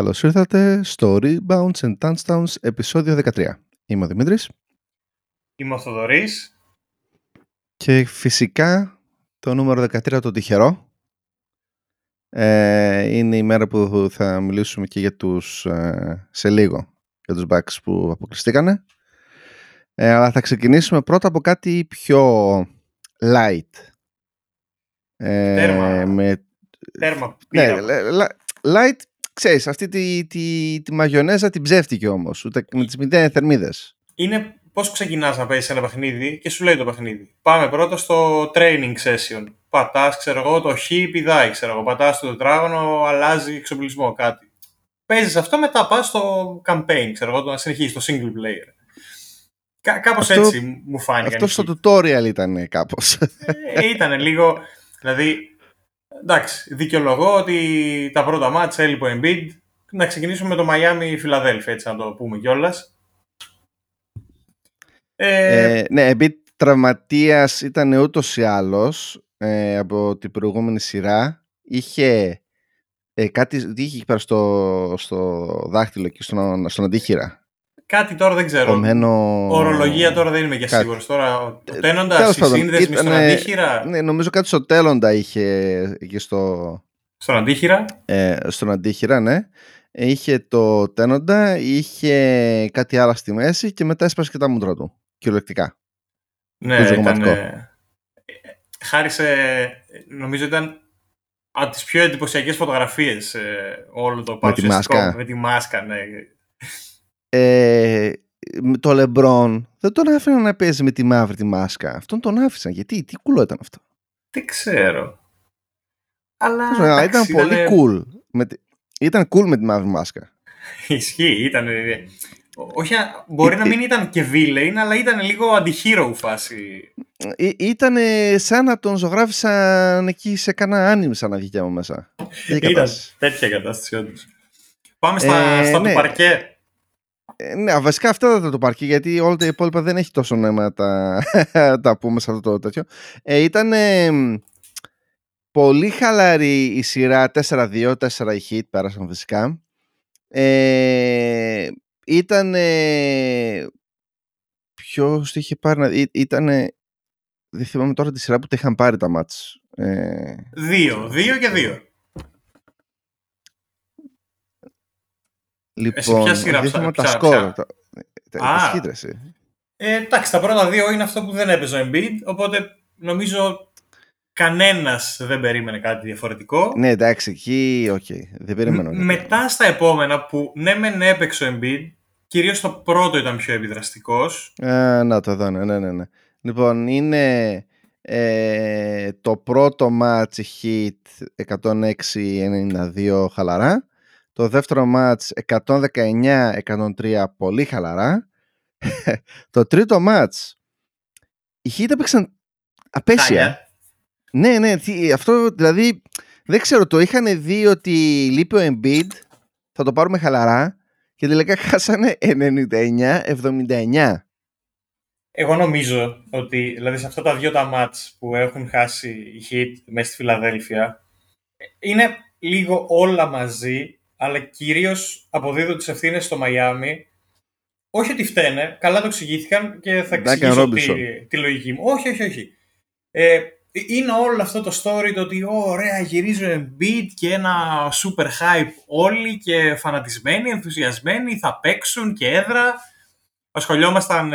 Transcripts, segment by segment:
Καλώς ήρθατε στο Rebounds and Touchdowns επεισόδιο 13. Είμαι ο Δημήτρης. Είμαι ο Θοδωρής. Και φυσικά το νούμερο 13 το τυχερό. Είναι η μέρα που θα μιλήσουμε και για τους, σε λίγο, για τους Bucks που αποκλειστήκανε. Αλλά θα ξεκινήσουμε πρώτα από κάτι πιο light. Τέρμα. Τέρμα. Ναι, light. Ξέρεις, αυτή τη μαγιονέζα την ψεύτηκε όμως, ούτε με τις μηδέν θερμίδες. Είναι πώς ξεκινάς να παίζεις ένα παιχνίδι και σου λέει το παιχνίδι. Πάμε πρώτα στο training session. Πατάς, ξέρω εγώ, το χ πηδάει, ξέρω εγώ. Πατάς το τετράγωνο, αλλάζει εξοπλισμό, κάτι. Παίζεις αυτό, μετά πας στο campaign, ξέρω εγώ, το να συνεχίσεις, το single player. Κάπως αυτό, έτσι μου φάνηκε. Αυτό στο tutorial ήταν κάπως. Ήτανε λίγο, δηλαδή... Εντάξει, δικαιολογώ ότι τα πρώτα μάτς έλειπε ο Embiid. Να ξεκινήσουμε με το Miami-Φιλαδέλφια, έτσι να το πούμε κιόλας. Ναι, Embiid τραυματίας ήταν ούτως ή άλλως από την προηγούμενη σειρά. Είχε κάτι είχε εκεί πέρα στο δάχτυλο και στον αντίχειρα. Κάτι τώρα δεν ξέρω. Ορολογία τώρα δεν είμαι και σίγουρος. Τώρα το τένοντας, η σύνδεσμη στον αντίχειρα. Ναι, νομίζω κάτι στο τέλοντα είχε εκεί στο... Στον αντίχειρα. Στον αντίχειρα, ναι. Είχε το τένοντα, είχε κάτι άλλο στη μέση και μετά έσπασε και τα μούτρα του. Κυριολεκτικά. Ναι, ήταν... Χάρισε, νομίζω ήταν από τις πιο εντυπωσιακές φωτογραφίες όλο το παρουσιαστικό. Με τη μάσκα, ναι. Το LeBron δεν τον άφηναν να παίζει με τη μαύρη τη μάσκα. Αυτόν τον άφησαν γιατί, τι κουλό ήταν αυτό. Δεν ξέρω. Αλλά εντάξει, ήταν πολύ cool ήταν cool με τη μαύρη μάσκα. Ισχύει, ήταν. Όχι, μπορεί να μην ήταν και villain, αλλά ήταν λίγο αντιχείρο φάση. Ήταν σαν να τον ζωγράφησαν εκεί σε κανένα anime, σαν να βγήκε από μέσα. Ήταν τέτοια κατάσταση όντως. Πάμε στα του παρκέ. Ναι, βασικά αυτά ήταν το παρκή, γιατί όλα τα υπόλοιπα δεν έχει τόσο νόημα να τα πούμε σε αυτό το τέτοιο. Ήταν πολύ χαλαρή η σειρά 4-2, 4 η Heat πέρασαν φυσικά. Ήταν ποιος είχε πάρει, ήταν δεν θυμάμαι τώρα τη σειρά που τα είχαν πάρει τα μάτς. 2-2 και 2. Λοιπόν, ποια σειρά τα σκόρ. Τα σχήτρεση. Εντάξει, τα πρώτα δύο είναι αυτό που δεν έπαιζε ο Embiid, οπότε νομίζω κανένας δεν περίμενε κάτι διαφορετικό. Ναι, εντάξει, εκεί, okay, δεν περίμενε. Μετά στα επόμενα που ναι μεν έπαιξε ο Embiid, κυρίως το πρώτο ήταν πιο επιδραστικός. Να το δω, ναι. Λοιπόν, είναι το πρώτο μάτσι hit 106-92 χαλαρά. Το δεύτερο μάτς 119-103 πολύ χαλαρά. Το τρίτο μάτς οι Heat έπαιξαν απέσια. Ναι, αυτό δηλαδή δεν ξέρω, το είχαν δει ότι λείπει ο Embiid, θα το πάρουμε χαλαρά και τελικά χάσανε 99-79. Εγώ νομίζω ότι δηλαδή σε αυτά τα δύο τα μάτς που έχουν χάσει οι Heat μέσα στη Φιλαδέλφια είναι λίγο όλα μαζί, αλλά κυρίως αποδίδω τις ευθύνες στο Μαϊάμι. Όχι ότι φταίνε, καλά το εξηγήθηκαν και θα εξηγήσω τη λογική μου. Όχι. Είναι όλο αυτό το story το ότι ωραία γυρίζει ο Embiid και ένα super hype όλοι και φανατισμένοι, ενθουσιασμένοι, θα παίξουν και έδρα. Ασχολιόμασταν...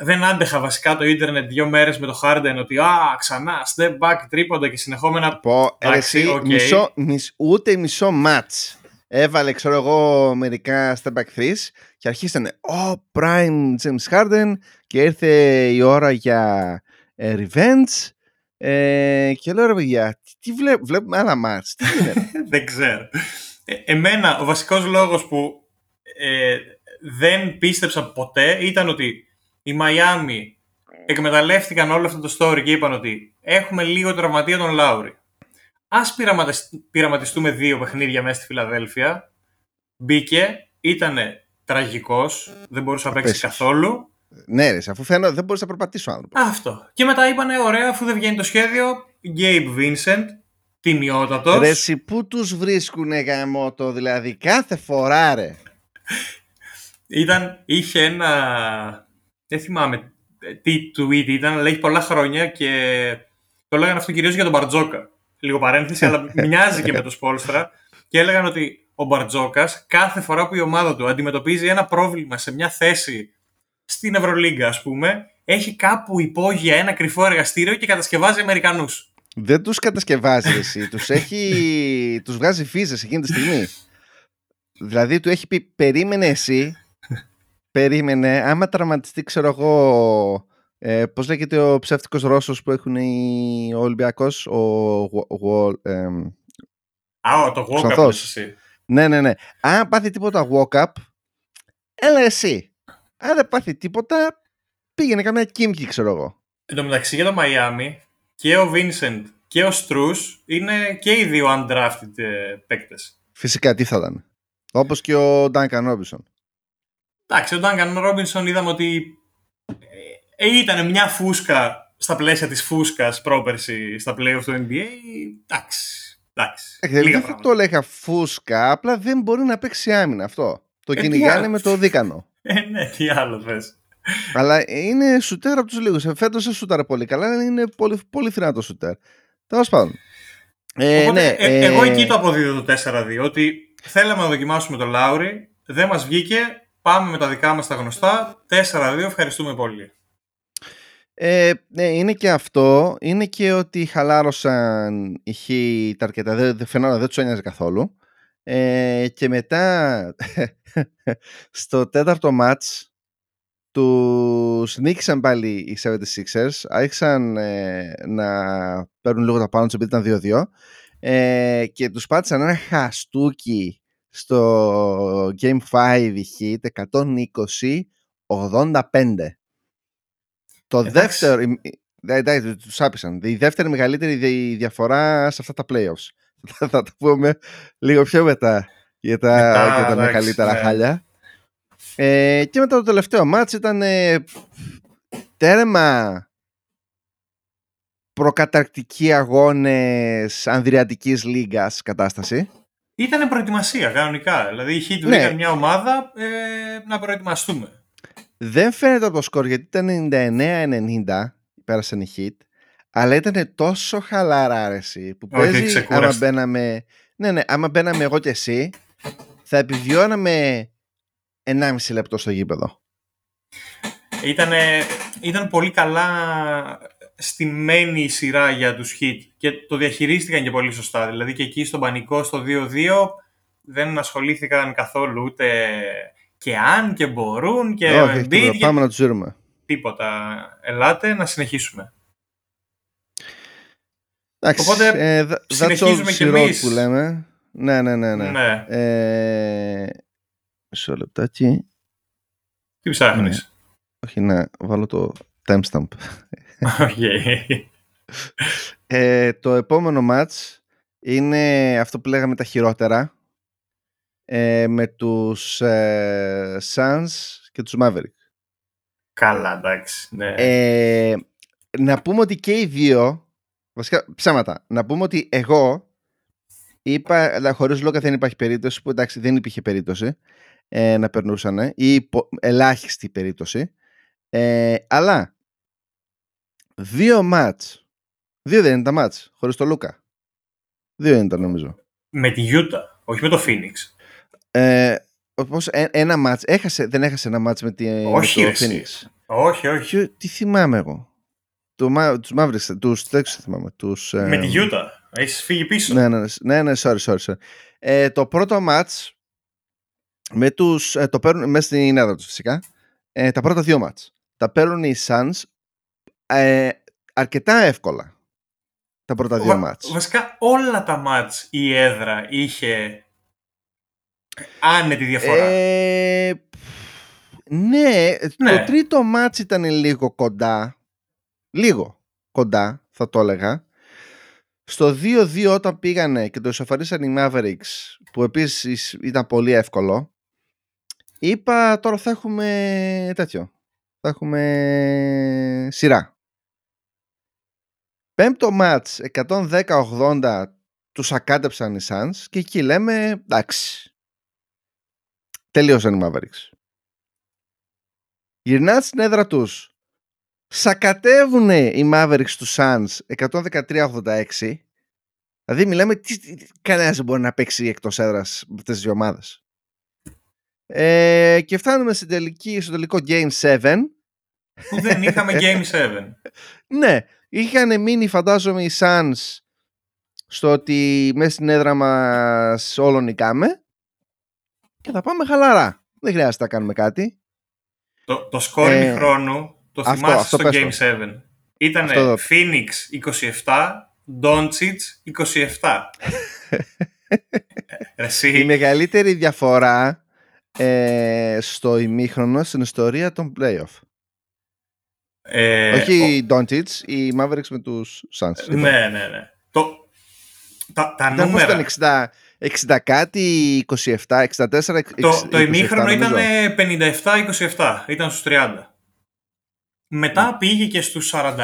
δεν άντεχα βασικά το ίντερνετ 2 μέρες με το Harden ότι ξανά step back, τρίποντα και συνεχόμενα. Okay. Ούτε μισό μάτς έβαλε, ξέρω εγώ, μερικά step back threes και αρχίσανε prime James Harden και ήρθε η ώρα για revenge και λέω ρε παιδιά, τι βλέπουμε άλλα μάτς, τι είναι? Δεν ξέρω. Εμένα ο βασικός λόγος που δεν πίστεψα ποτέ ήταν ότι οι Μαϊάμι εκμεταλλεύτηκαν όλο αυτό το story και είπαν ότι έχουμε λίγο τραυματία τον Λάουρι. Ας πειραματιστούμε 2 παιχνίδια μέσα στη Φιλαδέλφια. Μπήκε, ήτανε τραγικός, δεν μπορούσε να παίξει καθόλου. Ναι, ρε, αφού φαίνεται δεν μπορούσε να περπατήσει ο άνθρωπος. Αυτό. Και μετά είπανε, ωραία, αφού δεν βγαίνει το σχέδιο, Γκέιμπ Βίνσεντ τιμιότατος. Ρε συ, πού τους βρίσκουνε γαμότο, δηλαδή κάθε φορά ρε. Είχε ένα, δεν θυμάμαι τι tweet ήταν, αλλά έχει πολλά χρόνια και το λέγανε αυτό κυρίως για τον Μπαρτζόκα. Λίγο παρένθεση, αλλά μοιάζει και με το Σπόλστρα. Και έλεγαν ότι ο Μπαρτζόκας κάθε φορά που η ομάδα του αντιμετωπίζει ένα πρόβλημα σε μια θέση στην Ευρωλίγκα, ας πούμε, έχει κάπου υπόγεια ένα κρυφό εργαστήριο και κατασκευάζει Αμερικανούς. Δεν τους κατασκευάζει εσύ, τους βγάζει φύζες εκείνη τη στιγμή. Δηλαδή του έχει πει περίμενε εσύ, περίμενε άμα τραυματιστεί ξέρω εγώ, πώς λέγεται ο ψεύτικος Ρώσος που έχουν οι Ολυμπιακός, το walk-up εσύ. Ναι, αν πάθει τίποτα walk-up, έλα εσύ. Αν δεν πάθει τίποτα, πήγαινε καμιά κίμκι ξέρω εγώ. Εν τω μεταξύ για το Μαϊάμι και ο Vincent και ο Strus είναι και οι δύο undrafted παίκτες. Φυσικά, τι θα ήταν. Όπως και ο Duncan Robinson. Εντάξει, ο Duncan Robinson είδαμε ότι ήταν μια φούσκα στα πλαίσια της φούσκας πρόπερση στα playoff του NBA. Εντάξει. Δεν το λέγα φούσκα, απλά δεν μπορεί να παίξει άμυνα αυτό. Το κυνηγάνε με το δίκανο. Ναι, τι άλλο θες. Αλλά είναι σουτέρ από τους λίγους. Φέτος δεν σουτάρε πολύ καλά. Είναι πολύ, πολύ θυνατό σουτέρ. Τέλος πάντων. Εγώ εκεί το αποδίδω το 4-2. Ότι θέλαμε να δοκιμάσουμε τον Λάουρη. Δεν μας βγήκε. Πάμε με τα δικά μας τα γνωστά. 4-2. Ευχαριστούμε πολύ. Είναι και αυτό. Είναι και ότι χαλάρωσαν οι Heat αρκετά. Φαινόταν δεν τους ένοιαζε καθόλου. Και μετά στο τέταρτο μάτς τους νίκησαν πάλι οι 76ers, άρχισαν να παίρνουν λίγο τα πάνω τους επειδή ήταν 2-2 και τους πάτησαν ένα χαστούκι στο Game 5 η Heat 120-85. Το δεύτερο, τους άπησαν, η δεύτερη μεγαλύτερη διαφορά σε αυτά τα playoffs. Θα τα πούμε λίγο πιο μετά για τα μεγαλύτερα χάλια. Και μετά το τελευταίο μάτς ήταν τέρμα προκαταρκτικοί αγώνες ανδριατικής λίγκας κατάσταση. Ήτανε προετοιμασία κανονικά, δηλαδή η Heat βρήκαν μια ομάδα να προετοιμαστούμε. Δεν φαίνεται από το σκορ γιατί ήταν 99-90 πέρασαν η Heat, αλλά ήταν τόσο χαλαρά αρέσει που παίζει άμα μπαίναμε, άμα μπαίναμε εγώ και εσύ θα επιβιώναμε 1,5 λεπτό στο γήπεδο. Ήταν πολύ καλά στημένη η σειρά για τους Heat και το διαχειρίστηκαν και πολύ σωστά. Δηλαδή και εκεί στον πανικό στο 2-2 δεν ασχολήθηκαν καθόλου ούτε και αν και μπορούν και όχι, τίποτα, πάμε να τους ζήρουμε. Τίποτα. Ελάτε να συνεχίσουμε. Εντάξει, οπότε συνεχίζουμε και εμείς που λέμε. Ναι. Μισό λεπτάκι. Τι ψάχνεις? Όχι, να βάλω το timestamp. Okay. Το επόμενο μάτς είναι αυτό που λέγαμε τα χειρότερα με τους Suns και τους Mavericks. Καλά, εντάξει. Ναι. Να πούμε ότι και οι δύο βασικά ψάματα. Να πούμε ότι εγώ είπα, αλλά χωρίς Λόκα δεν υπάρχει περίπτωση που εντάξει δεν υπήρχε περίπτωση να περνούσανε ή ελάχιστη περίπτωση, αλλά δύο δεν είναι τα μάτς χωρίς το Λούκα, δύο είναι τα νομίζω με τη Γιούτα, όχι με το Φίνιξ, ένα μάτς δεν έχασε ένα μάτς με το Φίνιξ, όχι τι θυμάμαι εγώ τους Μαύρες, τους με τη Γιούτα, έχεις φύγει πίσω. Ναι, sorry. Το πρώτο μάτς το παίρνουν μέσα στην έδρα τους φυσικά. Τα πρώτα δύο μάτς τα παίρνουν οι Suns αρκετά εύκολα. Τα πρώτα δύο μάτς. Βασικά όλα τα μάτς η έδρα είχε άνετη διαφορά. Ναι, το τρίτο μάτς ήταν λίγο κοντά. Λίγο κοντά θα το έλεγα. Στο 2-2 όταν πήγανε και το ισοφαρίσαν οι Mavericks, που επίσης ήταν πολύ εύκολο, είπα τώρα θα έχουμε τέτοιο. Θα έχουμε σειρά. Πέμπτο μάτς 110-80 τους ακάτεψαν οι Suns και εκεί λέμε εντάξει, τελείωσαν οι Mavericks. Γυρνά στην έδρα τους, σακατεύουν οι Mavericks τους Suns 113-86. Δηλαδή μιλάμε, κανένας δεν μπορεί να παίξει εκτός έδρας με αυτές τις δύο ομάδες. Και φτάνουμε στο τελικό Game 7. Που δεν είχαμε Game 7. Ναι, είχαν μείνει φαντάζομαι οι Suns στο ότι μέσα στην έδρα μας όλο νικάμε και θα πάμε χαλαρά. Δεν χρειάζεται να κάνουμε κάτι. Το scoring χρόνου το θυμάσαι στο Game 7. Ήτανε Phoenix 27, Doncic 27. Η μεγαλύτερη διαφορά στο ημίχρονο στην ιστορία των playoff. Όχι οι Doncic, οι Mavericks με τους Suns. Ναι, ναι, ναι. Τα νούμερα. Ήταν 60 κάτι, 27, 64, 60. Το ημίχρονο ήταν 57-27, ήταν στους 30. Μετά πήγε και στους 46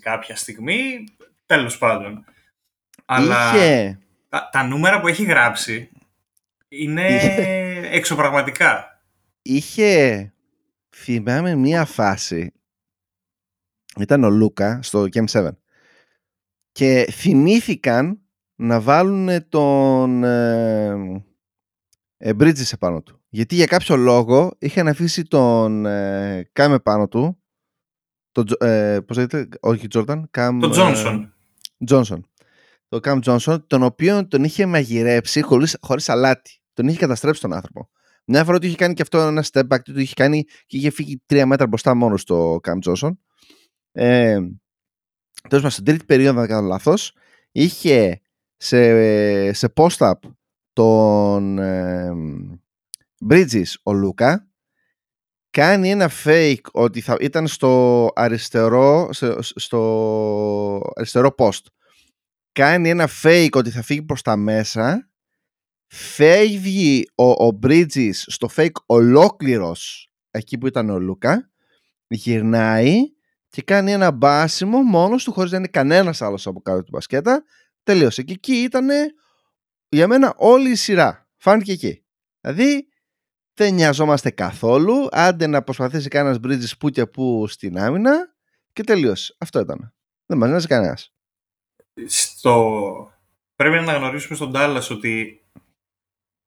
κάποια στιγμή, τέλος πάντων. Αλλά τα νούμερα που έχει γράψει είναι εξωπραγματικά. Θυμάμαι μία φάση, ήταν ο Λούκα στο Game 7 και θυμήθηκαν να βάλουν τον Bridges επάνω του. Γιατί για κάποιο λόγο είχαν αφήσει τον Cam επάνω του. Πώς λέγεται, όχι Jordan, Cam, τον Johnson. Το Cam Johnson, τον οποίο τον είχε μαγειρέψει χωρίς αλάτι. Τον είχε καταστρέψει τον άνθρωπο. Μια φορά του είχε κάνει και αυτό ένα step back, του είχε κάνει και είχε φύγει 3 μέτρα μπροστά μόνο στο Cam Johnson. Τέλος πάντων, στην τρίτη περίοδο, αν δεν κάνω λάθος, είχε σε post-up τον Bridges ο Λούκα, κάνει ένα fake ότι ήταν στο αριστερό, αριστερό post, κάνει ένα fake ότι θα φύγει προς τα μέσα, φεύγει ο Bridges στο fake ολόκληρος εκεί που ήταν ο Λούκα, γυρνάει και κάνει ένα μπάσιμο μόνος του χωρίς να είναι κανένας άλλος από κάτω του μπασκέτα. Τελείωσε. Και εκεί ήταν για μένα όλη η σειρά. Φάνηκε εκεί. Δηλαδή δεν νοιαζόμαστε καθόλου. Άντε να προσπαθήσει κανένας Bridges που και που στην άμυνα και τελείωσε. Αυτό ήταν. Δεν μας νοιάζει κανένας. Πρέπει να αναγνωρίσουμε στον Dallas ότι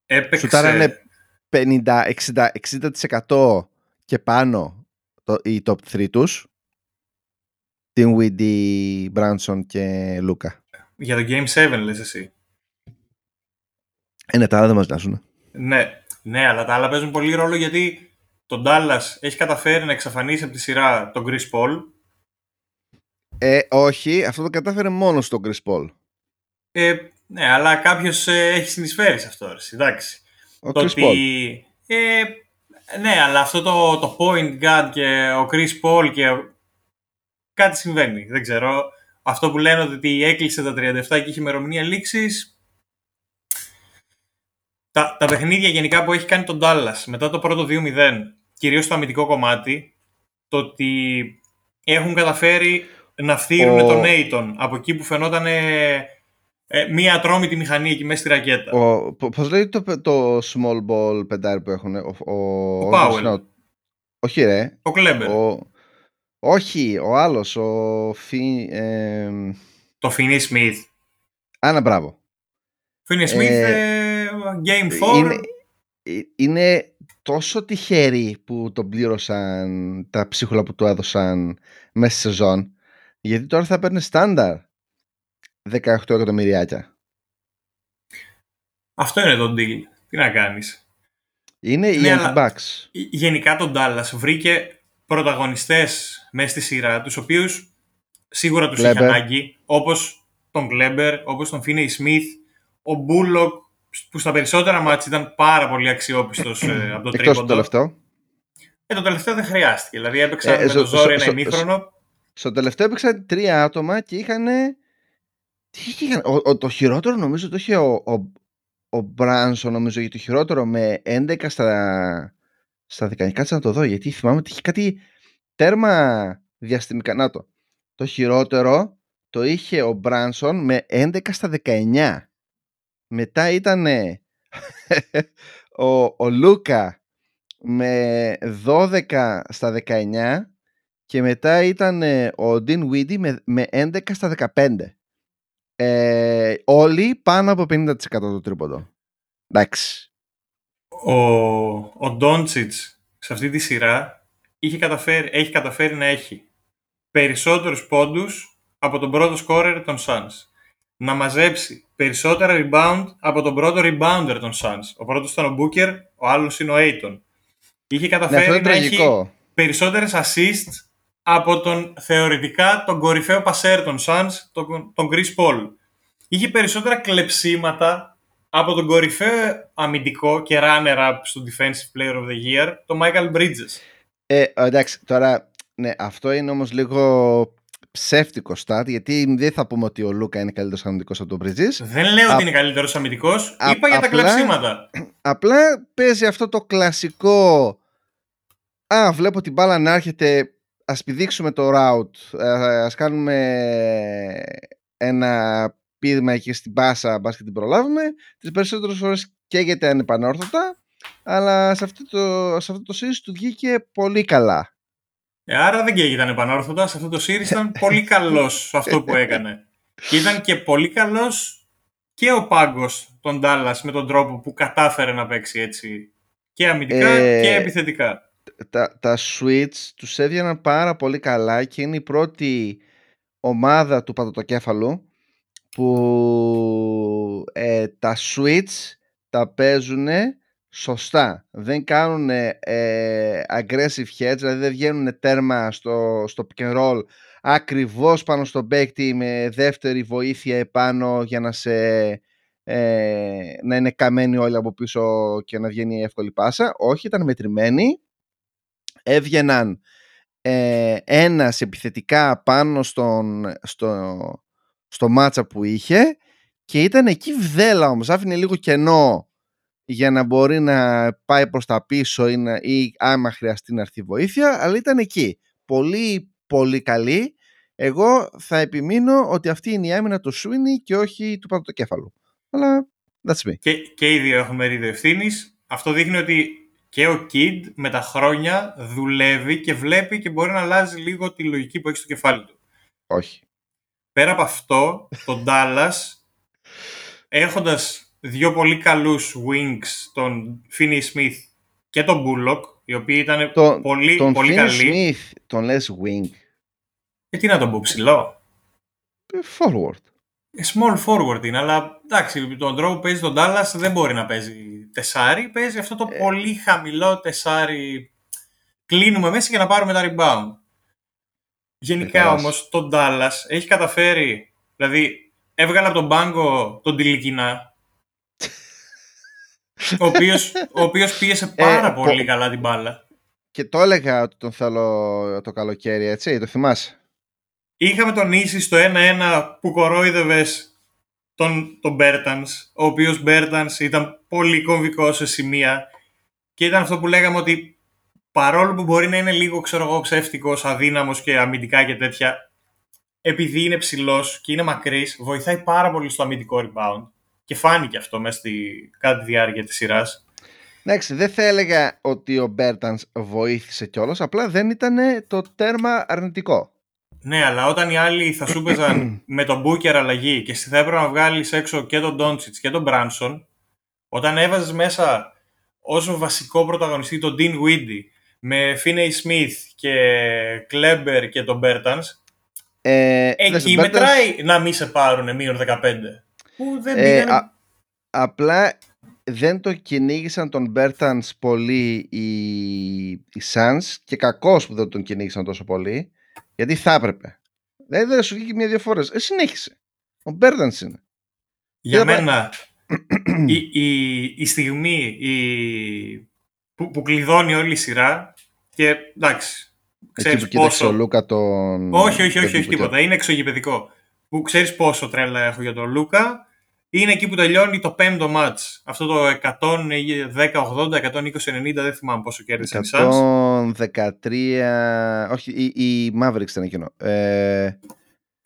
έπαιξε... Σουτάρανε 50-60% και πάνω οι top 3 τους. Dinwiddie, Brunson και Λούκα. Για το Game 7 λες εσύ. Ναι, τα άλλα δεν μας νοιάζουν. Ναι, αλλά τα άλλα παίζουν πολύ ρόλο γιατί τον Dallas έχει καταφέρει να εξαφανίσει από τη σειρά τον Chris Paul. Όχι, αυτό το κατάφερε μόνο στον Chris Paul. Ναι, αλλά κάποιος έχει συνεισφέρει σε αυτό. Εντάξει. Το Chris Paul. Ναι, αλλά αυτό το point guard και ο Chris Paul και... Κάτι συμβαίνει, δεν ξέρω. Αυτό που λένε ότι έκλεισε τα 37 και είχε ημερομηνία λήξης. Τα παιχνίδια γενικά που έχει κάνει τον Dallas μετά το πρώτο 2-0, κυρίως στο αμυντικό κομμάτι, το ότι έχουν καταφέρει να φθείρουν τον Aiton από εκεί που φαινόταν μία ατρόμητη μηχανή εκεί μέσα στη ρακέτα. Πώς λέει το small ball πεντάρι που έχουν, ο Powell. Όχι ρε. Ο Kleber. Όχι, ο άλλος, το Finney-Smith. Άνα, μπράβο. Finney-Smith, Game 4. Είναι τόσο τυχεροί που τον πλήρωσαν τα ψίχουλα που του έδωσαν μέσα στη σεζόν, γιατί τώρα θα παίρνει στάνταρ 18 εκατομμυριάκια. Αυτό είναι το deal. Τι να κάνεις. Είναι οι Bucks. Γενικά τον Dallas βρήκε πρωταγωνιστές μέσα στη σειρά, τους οποίους σίγουρα τους είχε ανάγκη, όπως τον Kleber, όπως τον Finney-Smith, ο Bullock, που στα περισσότερα μάτς ήταν πάρα πολύ αξιόπιστος από το τρίποντο. Εκτός το τελευταίο. Το τελευταίο δεν χρειάστηκε, δηλαδή έπαιξαν με το ζόρι ένα ημίχρονο. Στο τελευταίο έπαιξαν 3 άτομα και είχαν... Το χειρότερο νομίζω το είχε ο Brunson, νομίζω, για το χειρότερο με 11 στα 19, κάτσε να το δω, γιατί θυμάμαι ότι είχε κάτι τέρμα διαστημικά. Να το χειρότερο το είχε ο Brunson με 11 στα 19. Μετά ήταν ο Λούκα με 12 στα 19 και μετά ήταν ο Dinwiddie με 11 στα 15. Όλοι πάνω από 50% το τρίποντο. Εντάξει. Ο Ντόντσιτς σε αυτή τη σειρά έχει καταφέρει να έχει περισσότερους πόντους από τον πρώτο σκόρερ των Suns, να μαζέψει περισσότερα rebound από τον πρώτο rebounder των Suns. Ο πρώτος ήταν ο Booker, ο άλλος είναι ο Aiton. Είχε καταφέρει να έχει περισσότερες assists από τον θεωρητικά τον κορυφαίο πασέρ των Suns, τον Chris Paul. Είχε περισσότερα κλεψίματα από τον κορυφαίο αμυντικό και runner-up στο Defensive Player of the Year, τον Mikal Bridges. Εντάξει, τώρα ναι, αυτό είναι όμως λίγο ψεύτικο stat, γιατί δεν θα πούμε ότι ο Λούκα είναι καλύτερος αμυντικός από τον Bridges. Δεν λέω ότι είναι καλύτερος αμυντικός, είπα για τα κλεψίματα. Απλά παίζει αυτό το κλασικό βλέπω την μπάλα να έρχεται, ας πηδήξουμε το route, ας κάνουμε ένα πείδημα εκεί στην πάσα, μπας και την προλάβουμε. Τις περισσότερες φορές καίγεται ανεπανόρθωτα, αλλά σε αυτό το series του βγήκε πολύ καλά. Άρα δεν καίγεται ανεπανόρθωτα, σε αυτό το series ήταν πολύ καλός σε αυτό που έκανε. Και ήταν και πολύ καλός και ο πάγκος των Dallas με τον τρόπο που κατάφερε να παίξει έτσι και αμυντικά και επιθετικά. Τα switch τους έβγαιναν πάρα πολύ καλά και είναι η πρώτη ομάδα του πατωτοκέφαλου που τα switch τα παίζουν σωστά. Δεν κάνουν aggressive heads, δηλαδή δεν βγαίνουν τέρμα στο pick and roll ακριβώς πάνω στον παίκτη με δεύτερη βοήθεια επάνω για να είναι καμένοι όλοι από πίσω και να βγαίνει εύκολη πάσα. Όχι, ήταν μετρημένοι. Έβγαιναν ένας επιθετικά πάνω στο μάτσα που είχε και ήταν εκεί βδέλα, όμως άφηνε λίγο κενό για να μπορεί να πάει προς τα πίσω ή άμα χρειαστεί να έρθει βοήθεια, αλλά ήταν εκεί. Πολύ πολύ καλή. Εγώ θα επιμείνω ότι αυτή είναι η άμυνα του Σουίνι και όχι του πρωτοκέφαλου. Αλλά that's me. Και οι δύο έχουν μερίδιο ευθύνης. Αυτό δείχνει ότι και ο Kid με τα χρόνια δουλεύει και βλέπει και μπορεί να αλλάζει λίγο τη λογική που έχει στο κεφάλι του. Όχι. Πέρα από αυτό, τον Dallas, έχοντας δύο πολύ καλούς wings, τον Finney-Smith και τον Bullock, οι οποίοι ήταν πολύ καλοί. Finney-Smith τον λες wing. Τι να τον πω, ψηλό? Forward. Small forward είναι, αλλά εντάξει, τον τρόπο που παίζει τον Dallas δεν μπορεί να παίζει τεσάρι, παίζει αυτό το πολύ χαμηλό τεσάρι, κλείνουμε μέσα και να πάρουμε τα rebound. Γενικά όμως τον Dallas έχει καταφέρει, δηλαδή έβγαλε από τον πάγκο τον Τιλικινά ο οποίος πίεσε πάρα πολύ καλά την μπάλα. Και το έλεγα ότι τον θέλω το καλοκαίρι, έτσι, το θυμάσαι? Είχαμε τον Ίση στο 1-1 που κορόιδευες τον Μπέρτανς, ο οποίος Μπέρτανς ήταν πολύ κομβικός σε σημεία και ήταν αυτό που λέγαμε ότι παρόλο που μπορεί να είναι λίγο ψεύτικος, αδύναμος και αμυντικά και τέτοια, επειδή είναι ψηλός και είναι μακρύς, βοηθάει πάρα πολύ στο αμυντικό rebound και φάνηκε αυτό μέσα κατά τη διάρκεια της σειράς. Εντάξει, δεν θα έλεγα ότι ο Μπέρτανς βοήθησε κιόλας, απλά δεν ήταν το τέρμα αρνητικό. Ναι, αλλά όταν οι άλλοι θα σου παίζαν με τον Booker αλλαγή και εσύ θα έπρεπε να βγάλεις έξω και τον Doncic και τον Brunson, όταν έβαζες μέσα όσο βασικό πρωταγωνιστή τον Dinwiddie με Finney-Smith και Kleber και τον Bertans, εκεί μετράει να μην σε πάρουνε μείον 15. Που δεν απλά δεν το κυνήγησαν τον Bertans πολύ οι Suns και κακώς που δεν τον κυνήγησαν τόσο πολύ. Γιατί θα έπρεπε. Δηλαδή δεν σου βγήκε μια-δύο φορές. Συνέχισε. Ο Μπέρντανς είναι. Για μένα η στιγμή που κλειδώνει όλη η σειρά και εντάξει. Ξέρεις εκεί που πόσο... ο Λούκα τον... Όχι, τίποτα. Είναι εξωγηπαιδικό. Που ξέρεις πόσο τρέλα έχω για τον Λούκα. Είναι εκεί που τελειώνει το πέμπτο μάτς. Αυτό το 110-80, 120-90, δεν θυμάμαι πόσο κέρδισαν οι Suns. 113, όχι, οι Mavericks ήταν εκείνο.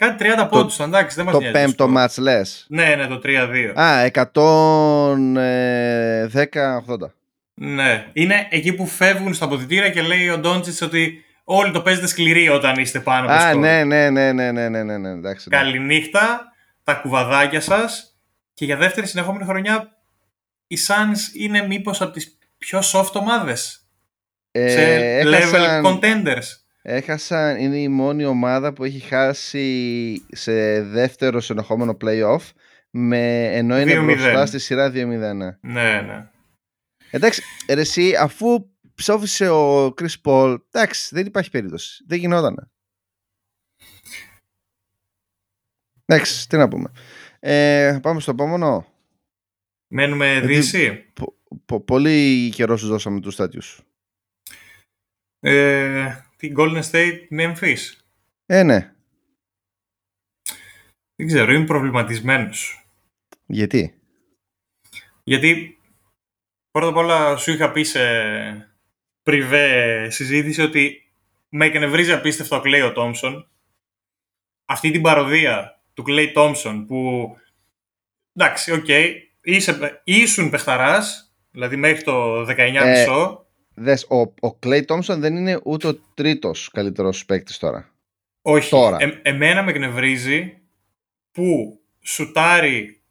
Κάτι 30 πόντους, εντάξει, δεν μας νοιάζει. Το πέμπτο μάτς λες. Ναι, ναι, το 3-2. Α, 110-80. Ναι, είναι εκεί που φεύγουν στα ποδητήρια και λέει ο Ντόντσιτς ότι όλοι το παίζετε σκληρή όταν είστε πάνω. Α, ναι, ναι, ναι, ναι, ναι, ναι, ναι, εντάξει. Καληνύχτα, τα κουβαδάκια σας. Και για δεύτερη συνεχόμενη χρονιά οι Suns είναι μήπως από τις πιο soft ομάδες σε level contenders. Έχασαν, είναι η μόνη ομάδα που έχει χάσει σε δεύτερο συνεχόμενο play-off ενώ είναι 2-0. Μπροστά στη σειρά 2-0. Ναι, ναι. Εντάξει, ρε εσύ, αφού ψόφισε ο Chris Paul, εντάξει, δεν υπάρχει περίπτωση. Δεν γινόταν. Εντάξει, τι να πούμε. Πάμε στο επόμενο. Μένουμε Δύση. Πολύ καιρό σου δώσαμε τους στάτιους. Την Golden State Memphis. Ναι. Δεν ξέρω, είμαι προβληματισμένος. Γιατί? Γιατί πρώτα απ' όλα σου είχα πει σε πριβέ συζήτηση ότι με εκνευρίζει απίστευτο ο Clay ο Thompson. Αυτή την παροδία του Clay Thompson που εντάξει, οκ, ήσουν παιχταράς, δηλαδή μέχρι το 19,5. Δες, ο Clay Thompson δεν είναι ούτε ο τρίτος καλύτερος παίκτης τώρα. Όχι, τώρα. Εμένα με εκνευρίζει που σουτάρει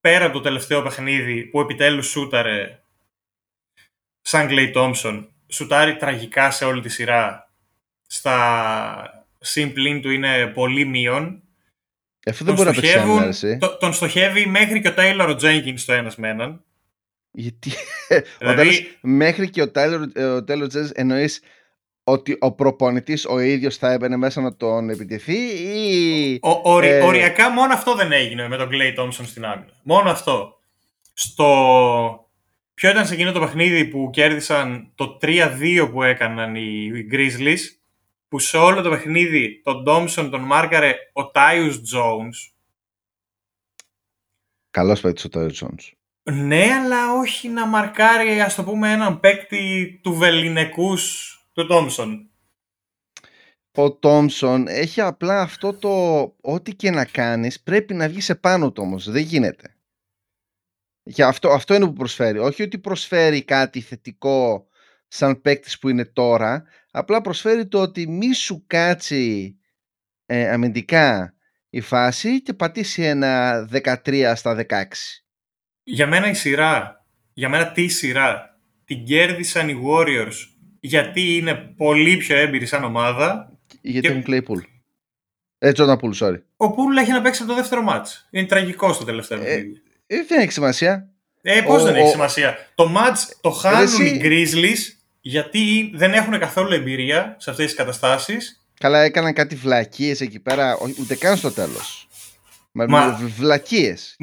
πέρα από το τελευταίο παιχνίδι που επιτέλους σούταρε σαν Clay Thompson. Σουτάρει τραγικά σε όλη τη σειρά. Στα συμπλήν του είναι πολύ μείον. Αυτό δεν μπορεί να παίξει. Τον στοχεύει μέχρι και ο Taylor Jenkins το ένας με έναν. Γιατί δηλαδή, μέχρι και ο Taylor Jenkins εννοείς ότι ο προπονητής ο ίδιος θα έμπαινε μέσα να τον επιτεθεί ή... Οριακά μόνο αυτό δεν έγινε με τον Clay Thompson στην άμυνα. Μόνο αυτό. Ποιο ήταν σε εκείνο το παιχνίδι που κέρδισαν το 3-2 που έκαναν οι Grizzlies, που σε όλο το παιχνίδι τον Thompson τον μάρκαρε ο Tyus Jones. Καλός παίκτης ο Tyus Jones. Ναι, αλλά όχι να μαρκάρει, ας το πούμε, έναν παίκτη του βεληνικούς του Thompson. Ο Thompson έχει απλά αυτό το ό,τι και να κάνεις πρέπει να βγεις επάνω του όμως. Δεν γίνεται. Και αυτό είναι που προσφέρει. Όχι ότι προσφέρει κάτι θετικό σαν παίκτης που είναι τώρα. Απλά προσφέρει το ότι μη σου κάτσει αμυντικά η φάση και πατήσει ένα 13/16. Για μένα τη σειρά την κέρδισαν οι Warriors γιατί είναι πολύ πιο έμπειροι σαν ομάδα. Γιατί έχουν Claypool. Jordan Poole, sorry. Ο Poole έχει να παίξει από το δεύτερο μάτς. Είναι τραγικό στο τελευταίο παιχνίδι. Δεν έχει σημασία. Πώς δεν έχει σημασία. Το μάτς το χάνουν οι Grizzlies γιατί δεν έχουν καθόλου εμπειρία σε αυτές τις καταστάσεις. Καλά, έκαναν κάτι βλακίες εκεί πέρα, ούτε καν στο τέλος. Βλακίες.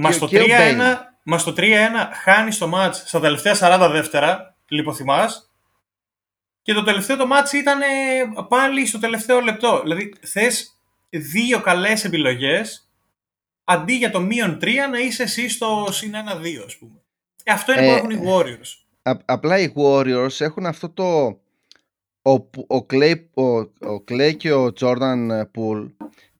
Μα στο 3-1 χάνει το μάτς στα τελευταία 40 δεύτερα, λιποθυμάς, και το τελευταίο το μάτς ήταν πάλι στο τελευταίο λεπτό. Δηλαδή θες δύο καλές επιλογές αντί για το μείον 3 να είσαι εσύ στο συν 1-2, ας πούμε. Αυτό είναι που έχουν οι Warriors. Απλά οι Warriors έχουν αυτό το... Ο Clay και ο Jordan Poole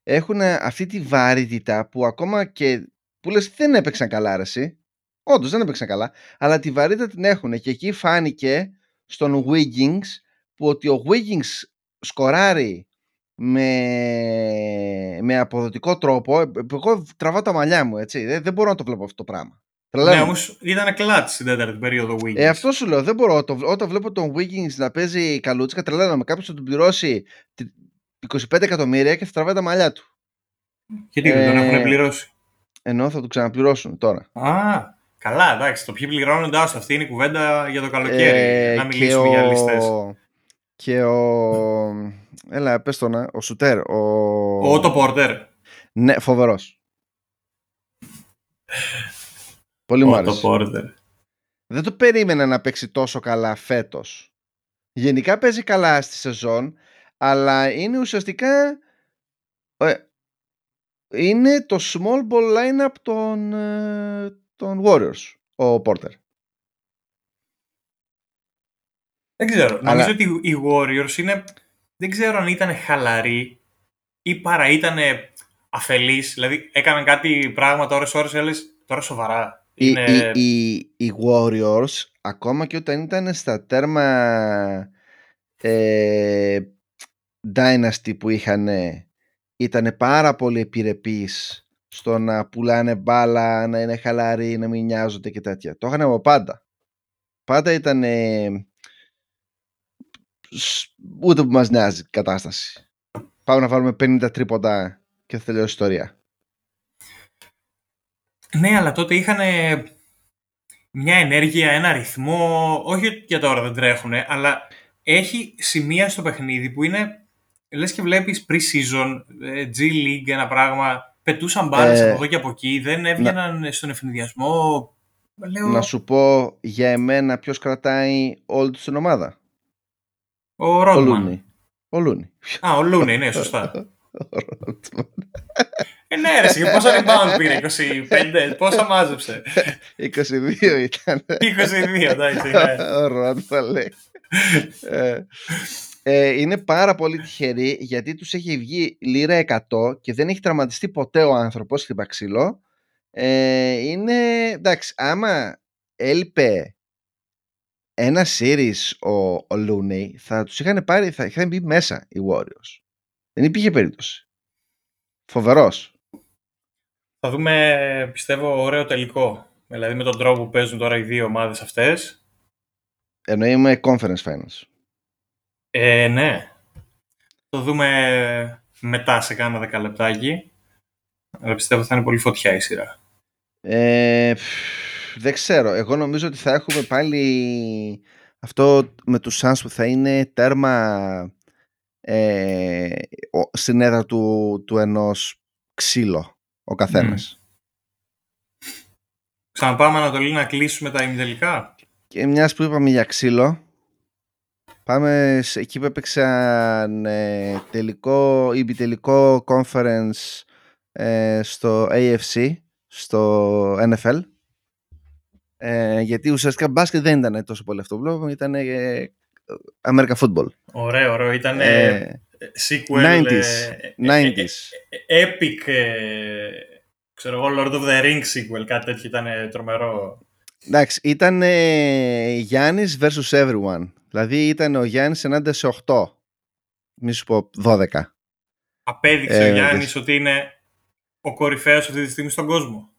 έχουν αυτή τη βαρύτητα που ακόμα και... που λες δεν έπαιξαν καλά αρεσί, όντως δεν έπαιξαν καλά, αλλά τη βαρύτητα την έχουν και εκεί φάνηκε στον Wiggins που ότι ο Wiggins σκοράρει με αποδοτικό τρόπο. Εγώ τραβάω τα μαλλιά μου, έτσι, δεν μπορώ να το βλέπω αυτό το πράγμα. Ναι, όμως ήταν κλατς στην τέταρτη περίοδο Wiggins. Αυτό σου λέω, δεν μπορώ, όταν βλέπω τον Wiggins να παίζει καλούτσικα τρελαίνομαι, κάποιος θα του πληρώσει 25 εκατομμύρια και θα τραβάει τα μαλλιά του. Γιατί τον έχουν πληρώσει? Ενώ θα το ξαναπληρώσουν τώρα. Α, καλά, εντάξει. Το ποιοι πληρώνονται, άστα, αυτή είναι η κουβέντα για το καλοκαίρι. Να μιλήσουμε για λίστες. Και ο... Έλα, πες το να. Ο Σουτέρ. Ο Otto Porter. Ναι, φοβερός. Πολύ μου άρεσε. Δεν το περίμενα να παίξει τόσο καλά φέτος. Γενικά παίζει καλά στη σεζόν, αλλά είναι ουσιαστικά... Είναι το small ball lineup των Warriors, ο Porter. Δεν ξέρω. Αλλά... Νομίζω ότι οι Warriors είναι... Δεν ξέρω αν ήταν χαλαροί ή παρά ήταν αφελής, δηλαδή έκαναν κάτι πράγματα ώρες-ώρες, έλεγες τώρα σοβαρά. Είναι... Οι Warriors, ακόμα και όταν ήταν στα τέρμα Dynasty που είχαν, ήταν πάρα πολύ επιρρεπείς στο να πουλάνε μπάλα, να είναι χαλαροί, να μην νοιάζονται και τέτοια. Το είχαν από πάντα. Πάντα ήταν ούτε που μας νοιάζει η κατάσταση. Πάμε να βάλουμε 50 τρίποτα και θα τελειώσει η ιστορία. Ναι, αλλά τότε είχαν μια ενέργεια, ένα ρυθμό. Όχι για τώρα δεν τρέχουν, αλλά έχει σημεία στο παιχνίδι που είναι, λες και βλέπεις pre-season, G League, ένα πράγμα. Πετούσαν μπάλες από εδώ και από εκεί, δεν έβγαιναν στον ευθυνδιασμό. Λέω... Να σου πω για εμένα ποιος κρατάει όλη του την ομάδα. Ο Ρόντμαν. Ο Looney. Α, ο Looney, ναι, σωστά. Ο Ρόντμαν. Ναι, ρε, και πόσα rebound πήρε, 25, πόσα μάζεψε. 22 ήταν. 22, εντάξει, ναι. Ο Ρόντμαν λέει. Είναι πάρα πολύ τυχεροί γιατί τους έχει βγει λίρα 100 και δεν έχει τραυματιστεί ποτέ ο άνθρωπος στην παξίλο. Είναι εντάξει, άμα έλειπε ένα series ο Looney θα τους είχαν πάρει, θα είχαν μπει μέσα οι Warriors. Δεν υπήρχε περίπτωση. Φοβερός. Θα δούμε, πιστεύω, ωραίο τελικό. Δηλαδή με τον τρόπο που παίζουν τώρα οι δύο ομάδες αυτές. Εννοούμε conference finals. Ναι. Το δούμε μετά σε κάνα δεκαλεπτάκι. Αλλά πιστεύω θα είναι πολύ φωτιά η σειρά. Δεν ξέρω. Εγώ νομίζω ότι θα έχουμε πάλι αυτό με τους Suns που θα είναι τέρμα στην έδρα του ενός ξύλο ο καθένας. Ξαναπάμε Ανατολή να κλείσουμε τα ημιτελικά. Και μιας που είπαμε για ξύλο, πάμε εκεί που έπαιξαν τελικό ημιτελικό conference στο AFC, στο NFL. Γιατί ουσιαστικά μπάσκετ δεν ήταν τόσο πολύ αυτό βλέπω, ήταν American Football. Ωραίο, ωραίο. Ήταν sequel 90s. Epic, ξέρω εγώ, Lord of the Rings sequel, κάτι τέτοιο, ήταν τρομερό. Εντάξει, ήταν Giannis versus everyone. Δηλαδή ήταν ο Giannis ενάντια σε 8. Μη σου πω 12. Απέδειξε ο Giannis ότι είναι ο κορυφαίος αυτή τη στιγμή στον κόσμο.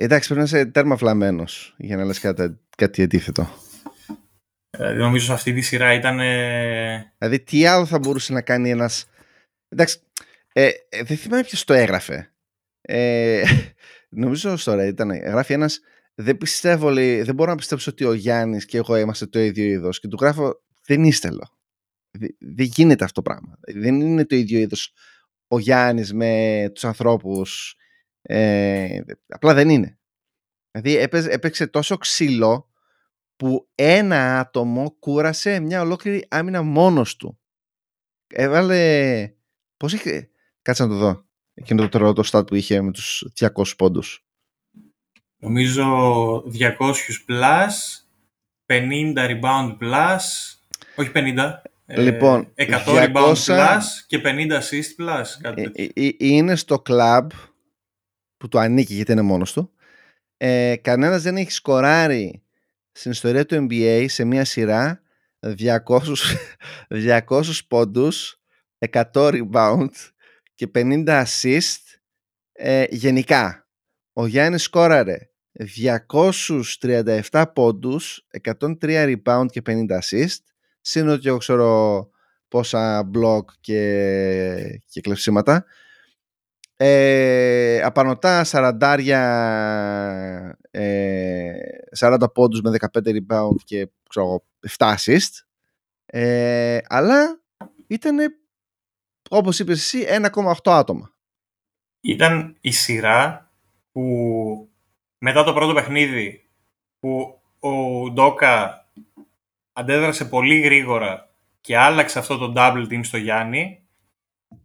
Εντάξει, πρέπει να είσαι τέρμα βλαμμένος για να λες κάτι αντίθετο. Νομίζω σε αυτή τη σειρά ήταν... Δηλαδή τι άλλο θα μπορούσε να κάνει ένας... Εντάξει, δεν θυμάμαι ποιος το έγραφε. Νομίζω τώρα ήταν... Γράφει ένας... Δεν μπορώ να πιστέψω ότι ο Giannis και εγώ είμαστε το ίδιο είδος. Και του γράφω, δεν είστε λέω. Δεν γίνεται αυτό το πράγμα. Δεν είναι το ίδιο είδος ο Giannis με τους ανθρώπους. Απλά δεν είναι. Δηλαδή έπαιξε τόσο ξύλο που ένα άτομο κούρασε μια ολόκληρη άμυνα μόνος του. Έβαλε... Πώς είχε... Κάτσε να το δω. Εκείνο το τρελό το στάτ που είχε με τους 200 πόντους. Νομίζω 200 plus, 50 rebound plus, όχι 50, λοιπόν, 100 200... rebound plus και 50 assist plus. Κάτι είναι στο club που το ανήκει γιατί είναι μόνος του. Κανένας δεν έχει σκοράρει στην ιστορία του NBA σε μια σειρά 200 πόντους, 100 rebound και 50 assist γενικά. Ο Giannis σκόραρε 237 πόντους, 103 rebound και 50 assist, σύν ότι ξέρω πόσα block και κλεψίματα. Απανωτά 40 πόντους με 15 rebound και ξέρω, 7 assist. Αλλά ήταν, όπως είπες εσύ, 1,8 άτομα. Ήταν η σειρά που μετά το πρώτο παιχνίδι που ο Ντόκα αντέδρασε πολύ γρήγορα και άλλαξε αυτό το double team στο Γιάννη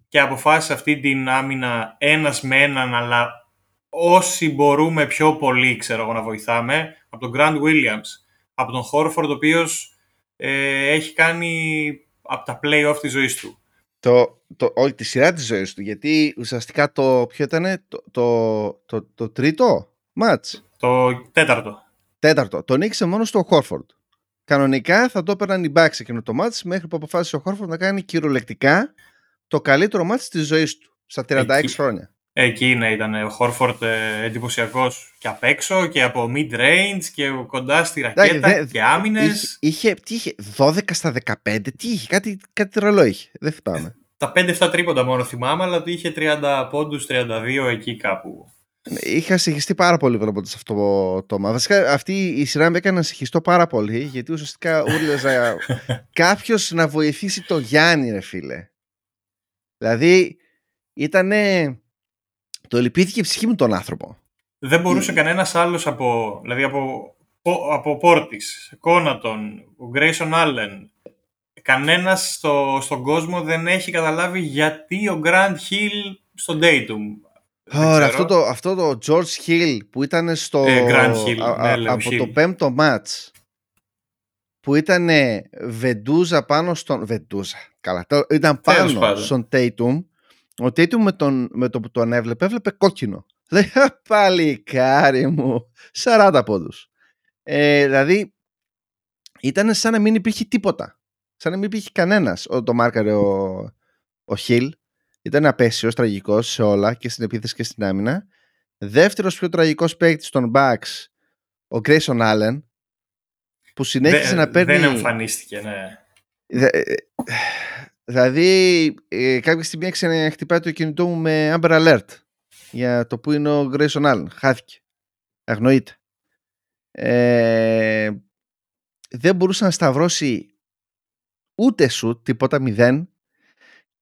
και αποφάσισε αυτή την άμυνα ένας με έναν, αλλά όσοι μπορούμε πιο πολύ, ξέρω εγώ, να βοηθάμε από τον Grant Williams, από τον Horford, ο οποίος έχει κάνει από τα play-off της ζωής του, όλη τη σειρά της ζωής του, γιατί ουσιαστικά το ποιο ήτανε, το τρίτο μάτς. Το τέταρτο. Τον νίκησε μόνο στο Χόρφορντ. Κανονικά θα το έπαιρναν οι Bucks εκείνο το μάτς, μέχρι που αποφάσισε ο Χόρφορντ να κάνει κυριολεκτικά το καλύτερο μάτς της ζωής του στα 36 χρόνια. Εκεί ναι, ήταν ο Χόρφορντ εντυπωσιακός και απ' έξω και από mid-range και κοντά στη ρακέτα και άμυνες. Τι είχε, 12 στα 15, τι είχε, κάτι ρολό είχε, δεν θυμάμαι. Τα 5-7 τρίποντα μόνο θυμάμαι, αλλά είχε 30 πόντους, 32 εκεί κάπου. Είχα συγχυστεί πάρα πολύ βλέποντα αυτό το μάτι. Βασικά αυτή η σειρά με έκανε να συγχυστώ πάρα πολύ, γιατί ουσιαστικά ούρλιαζα κάποιο να βοηθήσει το Γιάννη, ρε φίλε. Δηλαδή ήτανε... Το λυπήθηκε η ψυχή μου τον άνθρωπο. Δεν μπορούσε κανένας άλλος από... Δηλαδή από Πόρτις, Κόνατον, Γκρέισον Άλεν. Κανένας στον κόσμο δεν έχει καταλάβει γιατί ο Γκραντ Χιλ στον Τέιτουμ. Ωραία, αυτό το George Hill που ήταν στο... Hill, από Hill. Το πέμπτο μάτς. Που ήταν βεντούζα πάνω στον... Βεντούζα, καλά. Ήταν πάνω στον Τέιτουμ. Ο Τέιτουμ με το που τον έβλεπε κόκκινο. Λέει, παλικάρι μου, 40 πόντους. Δηλαδή, ήταν σαν να μην υπήρχε τίποτα. Σαν να μην υπήρχε κανένας. Το μάρκαρε ο Χιλ. Ήταν απέσιος, τραγικός σε όλα, και στην επίθεση και στην άμυνα. Δεύτερος πιο τραγικός παίκτης των Bucks, ο Grayson Allen, που συνέχισε να παίρνει... Δεν εμφανίστηκε, ναι. Δηλαδή, κάποια στιγμή χτυπάει το κινητό μου με Amber Alert για το που είναι ο Grayson Allen. Χάθηκε. Αγνοείται. Δεν μπορούσε να σταυρώσει ούτε σου τίποτα, 0.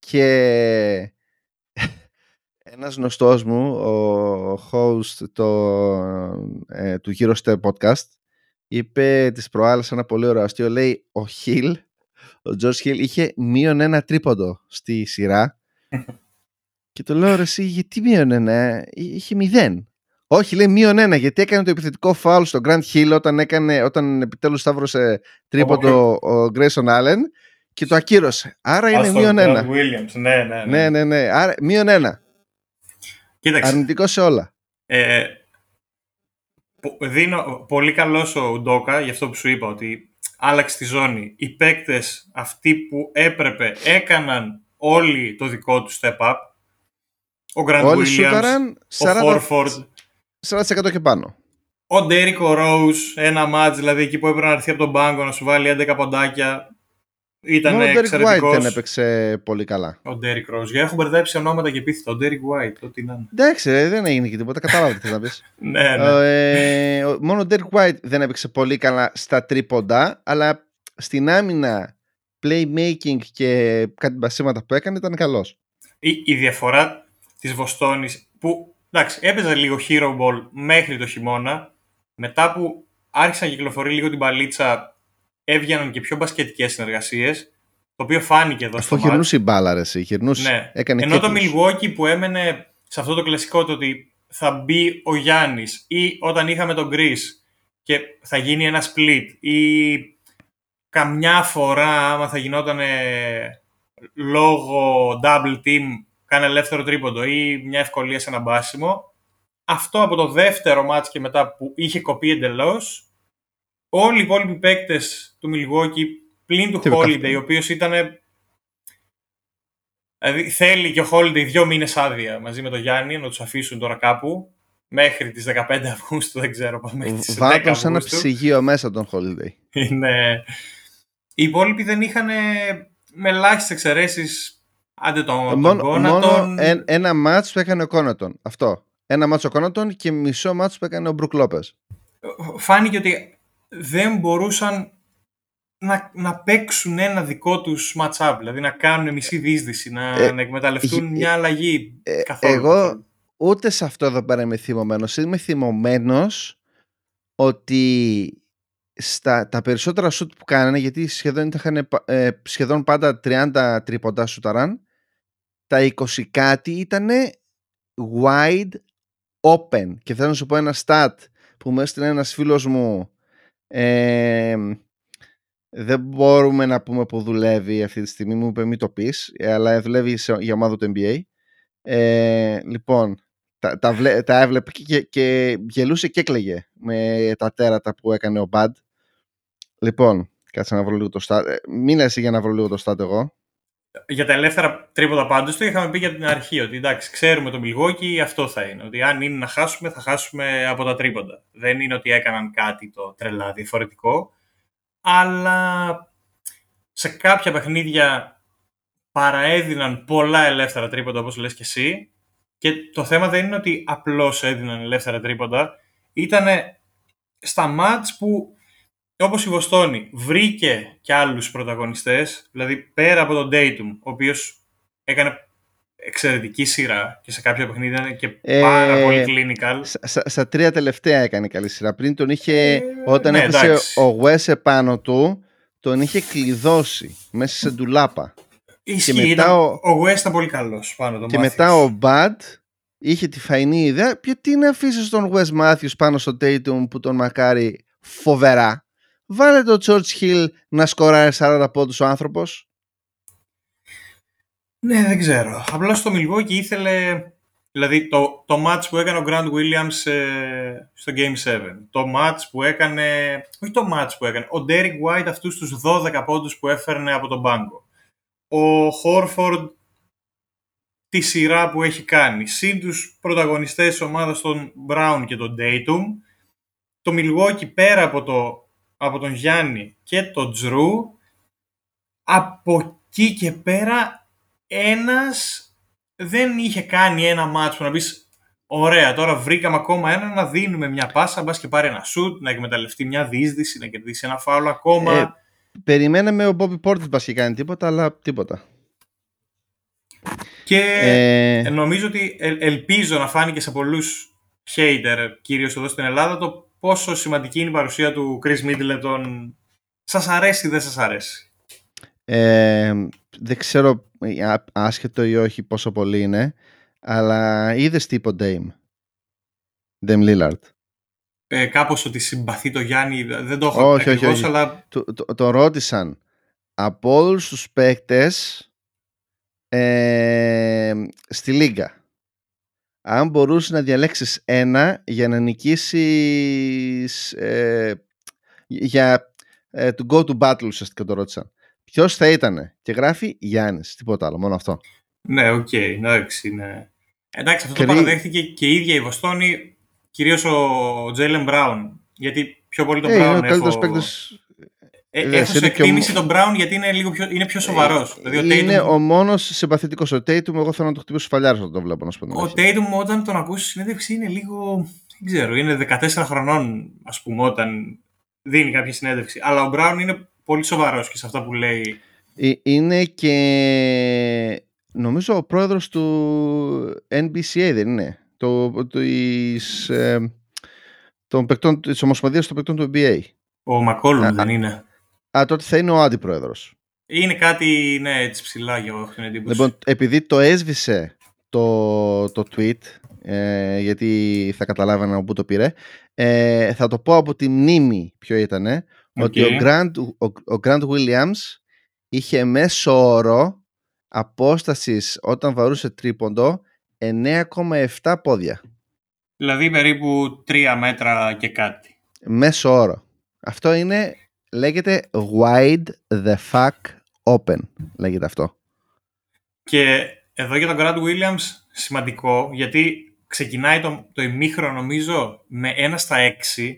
Και ένας γνωστός μου, ο host του Eurostep podcast, είπε τις προάλλες ένα πολύ ωραίο αστείο. Λέει, ο George Hill είχε -1 τρίποντο στη σειρά. Και το λέω, ρε εσύ, γιατί -1, είχε 0. Όχι, λέει -1, γιατί έκανε το επιθετικό φάουλ στον Grant Hill όταν επιτέλους σταύρωσε τρίποντο ο Grayson Allen και το ακύρωσε. Άρα είναι -1. Williams, ναι. Άρα 1. Κοίταξε. Αρνητικό σε όλα. Δίνω πολύ καλός ο Ουντόκα για αυτό που σου είπα, ότι άλλαξε τη ζώνη. Οι παίκτες αυτοί που έπρεπε έκαναν όλοι το δικό του step up. Ο Grant Williams, ο Horford, 40% και πάνω. Ο Ντέρικο Ρόους, ένα μάτς δηλαδή εκεί που έπρεπε να έρθει από τον πάγκο να σου βάλει 11 ποντάκια. Ήτανε εξαιρετικός. Ο Derek White δεν έπαιξε πολύ καλά. Ο Derek Rose. Για έχω μπερδέψει ονόματα και επίθετα. Ο Derek White, ό,τι να είναι. Εντάξει, δεν έγινε και τίποτα. Κατάλαβα τι θες να πεις. Μόνο ο Derek White δεν έπαιξε πολύ καλά στα τρίποντα, αλλά στην άμυνα, playmaking και κάτι μπασίματα που έκανε ήταν καλός. Η διαφορά της Βοστόνης που, εντάξει, έπαιζε λίγο hero ball μέχρι το χειμώνα, μετά που άρχισε να κυκλοφορεί λίγο την παλίτσα, έβγαιναν και πιο μπασκετικές συνεργασίες, το οποίο φάνηκε εδώ στο μάτι. Αυτό γυρνούσε η μπάλα, ρε, ναι. Ενώ το Milwaukee που έμενε σε αυτό το κλασικό, το ότι θα μπει ο Γιάννης, ή όταν είχαμε τον Γκρις και θα γίνει ένα split, ή καμιά φορά άμα θα γινόταν λόγω double team κάνε ελεύθερο τρίποντο ή μια ευκολία σε ένα μπάσιμο, αυτό από το δεύτερο μάτς και μετά που είχε κοπεί εντελώς, όλοι οι υπόλοιποι παίκτες του Milwaukee πλην του Holiday, ο οποίος ήταν. Δηλαδή θέλει και ο Holiday 2 μήνες άδεια μαζί με τον Γιάννη, να τους αφήσουν τώρα κάπου μέχρι τις 15 Αυγούστου, δεν ξέρω. Βάτω σαν ένα ψυγείο μέσα τον Holiday. Είναι... Οι υπόλοιποι δεν είχαν, με ελάχιστες εξαιρέσεις, άντε τον Κόνατον. Μόνο ένα μάτς που έκανε ο Κόνατον. Αυτό. Ένα μάτς ο Κόνατον και μισό μάτς που έκανε ο Μπρουκ Λόπες. Φάνηκε ότι δεν μπορούσαν να παίξουν ένα δικό τους match-up, δηλαδή να κάνουν μισή δίσδυση, να εκμεταλλευτούν μια αλλαγή καθόλου. Εγώ ούτε σε αυτό εδώ πέρα είμαι θυμωμένος. Είμαι θυμωμένος ότι τα περισσότερα σουτ που κάνανε, γιατί σχεδόν είχαν σχεδόν πάντα 30 τρίποντα σουταράν, τα 20 κάτι ήταν wide open. Και θέλω να σου πω ένα stat που μου έστειλε ένας φίλος μου, δεν μπορούμε να πούμε που δουλεύει αυτή τη στιγμή, μου είπε μη το πεις, αλλά δουλεύει για ομάδα του NBA. Λοιπόν, τα έβλεπε και γελούσε και έκλαιγε με τα τέρατα που έκανε ο Μπαντ. Λοιπόν, κάτσε να βρω λίγο το στάτ. Μίλασε για να βρω λίγο το στάτ εγώ. Για τα ελεύθερα τρίποτα πάντως το είχαμε πει για την αρχή, ότι εντάξει, ξέρουμε τον Μιλγόκι, αυτό θα είναι. Ότι αν είναι να χάσουμε, θα χάσουμε από τα τρίποτα. Δεν είναι ότι έκαναν κάτι το τρελά διαφορετικό, αλλά σε κάποια παιχνίδια παραέδιναν πολλά ελεύθερα τρίποντα, όπως λες και εσύ, και το θέμα δεν είναι ότι απλώς έδιναν ελεύθερα τρίποντα. Ήταν στα μάτς που, όπως η Βοστόνη, βρήκε και άλλους πρωταγωνιστές, δηλαδή πέρα από τον Tatum, ο οποίος έκανε εξαιρετική σειρά και σε κάποια παιχνίδια ήταν και πάρα πολύ clinical. Στα τρία τελευταία έκανε καλή σειρά. Πριν τον είχε, όταν έφτασε ο Wes επάνω του, τον είχε κλειδώσει μέσα σε ντουλάπα. Ισχύει, και μετά ο Wes ήταν πολύ καλός πάνω τον Matthews. Και μετά ο Bud είχε τη φαϊνή ιδέα, γιατί να αφήσεις τον Wes Matthews πάνω στο Tatum που τον μακάρει φοβερά. Βάλε το George Hill να σκοράρει 40 πόντους ο άνθρωπος. Ναι, δεν ξέρω. Απλώς το Milwaukee ήθελε... Δηλαδή, το match που έκανε ο Grant Williams στο Game 7. Το match που έκανε... Όχι το match που έκανε. Ο Derrick White αυτούς τους 12 πόντους που έφερνε από τον πάγκο. Ο Horford τη σειρά που έχει κάνει. Συν τους πρωταγωνιστές της ομάδας των Brown και τον Tatum. Το Milwaukee πέρα από τον Γιάννη και τον Τζρου, από εκεί και πέρα ένας δεν είχε κάνει ένα μάτς που να πεις ωραία, τώρα βρήκαμε ακόμα ένα, να δίνουμε μια πάσα, μπας και πάρει ένα σουτ, να εκμεταλλευτεί μια διείσδυση, να κερδίσει ένα φάουλο ακόμα. Περιμέναμε ο Bobby Portis μπας και κάνει τίποτα, αλλά τίποτα. Και νομίζω ότι ελπίζω να φάνηκε σε πολλούς hater, κυρίως εδώ στην Ελλάδα, το πόσο σημαντική είναι η παρουσία του Chris Middleton. Σας αρέσει ή δεν σας αρέσει? Δεν ξέρω άσχετο ή όχι πόσο πολύ είναι, αλλά είδες τύπο Dame Lillard? Κάπως ότι συμπαθεί το Γιάννη, δεν το έχω ακριβώς, αλλά... Το ρώτησαν από όλους τους παίκτες στη Λίγκα. Αν μπορούσε να διαλέξεις ένα για να νικήσεις για to go to battle, ουσιαστικά το ρώτησαν. Ποιος θα ήτανε? Και γράφει Γιάννης, τίποτα άλλο, μόνο αυτό. Ναι, οκ, εντάξει, ναι. Εντάξει, αυτό το παραδέχτηκε και η ίδια η Βοστόνη, κυρίως ο Τζέιλεν Μπράουν. Γιατί πιο πολύ τον Μπράουν έχω σε εκτίμηση τον Μπράουν, γιατί είναι λίγο πιο σοβαρός. Δηλαδή, είναι ο μόνος συμπαθητικός. Ο Tatum, εγώ θέλω να το χτυπήσω φαλιάρι όταν το βλέπω. Ο Tatum, όταν τον ακούσει στη συνέντευξη, είναι λίγο. Δεν ξέρω, είναι 14 χρονών, ας πούμε, όταν δίνει κάποια συνέντευξη. Αλλά ο Μπράουν είναι πολύ σοβαρός και σε αυτά που λέει. Είναι και νομίζω ο πρόεδρος του NBCA, δεν είναι? Της Ομοσπονδίας των Παικτών του NBA. Ο Μακόλουμ δεν είναι? Τότε θα είναι ο αντιπρόεδρος. Είναι κάτι, ναι, έτσι ψηλά για αυτή την εντύπωση. Λοιπόν, επειδή το έσβησε το tweet, γιατί θα καταλάβαινα από πού το πήρε, θα το πω από τη μνήμη ποιο ήτανε. Okay. Ότι ο Grant Williams είχε μέσο όρο απόστασης όταν βαρούσε τρίποντο 9,7 πόδια. Δηλαδή περίπου 3 μέτρα και κάτι. Μέσο όρο. Αυτό είναι... Λέγεται wide the fuck open. Λέγεται αυτό. Και εδώ για τον Grant Williams σημαντικό, γιατί ξεκινάει το ημίχρονο νομίζω με 1/6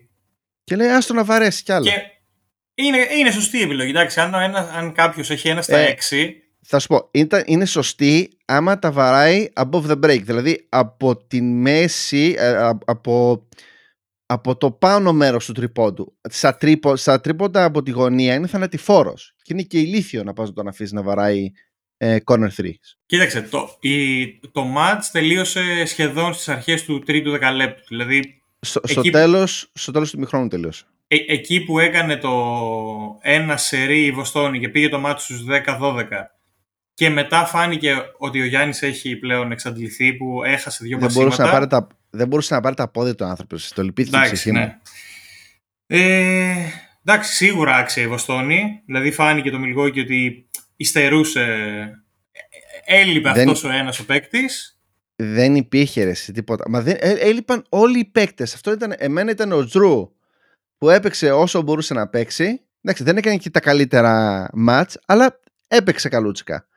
και λέει άστο να βαρέσει κι άλλο. Και είναι σωστή η επιλογή. Εντάξει, αν κάποιος έχει 1/6, θα σου πω, είναι σωστή άμα τα βαράει above the break. Δηλαδή από τη μέση, από το πάνω μέρος του τριπόντου. Στα τρίποντα από τη γωνία είναι θανατηφόρος. Και είναι και ηλίθιο να πας να τον αφήσει να βαράει corner three. Κοίταξε, το match τελείωσε σχεδόν στις αρχές του τρίτου δεκαλέπτου. Δηλαδή, στο τέλος του μηχρόνου τελείωσε. Εκεί που έκανε το ένα σερί η Βοστόνη και πήγε το match στους 10-12 και μετά φάνηκε ότι ο Γιάννης έχει πλέον εξαντληθεί, που έχασε δύο πασίματα. Δεν μπορούσε να πάρει τα πόδια του άνθρωπος. Το λυπήθηκε η ψυχή μου. Εντάξει, σίγουρα άξιε η Βοστόνη. Δηλαδή φάνηκε το Μιλγόκι ότι υστερούσε. Έλειπε αυτός ο ένας ο παίκτης. Δεν υπήρχε ρε, τίποτα. Μα δεν, έλειπαν όλοι οι παίκτες. Αυτό ήταν, εμένα ήταν ο Τζρου που έπαιξε όσο μπορούσε να παίξει. Εντάξει, δεν έκανε και τα καλύτερα μάτς, αλλά έπαιξε καλούτσικα.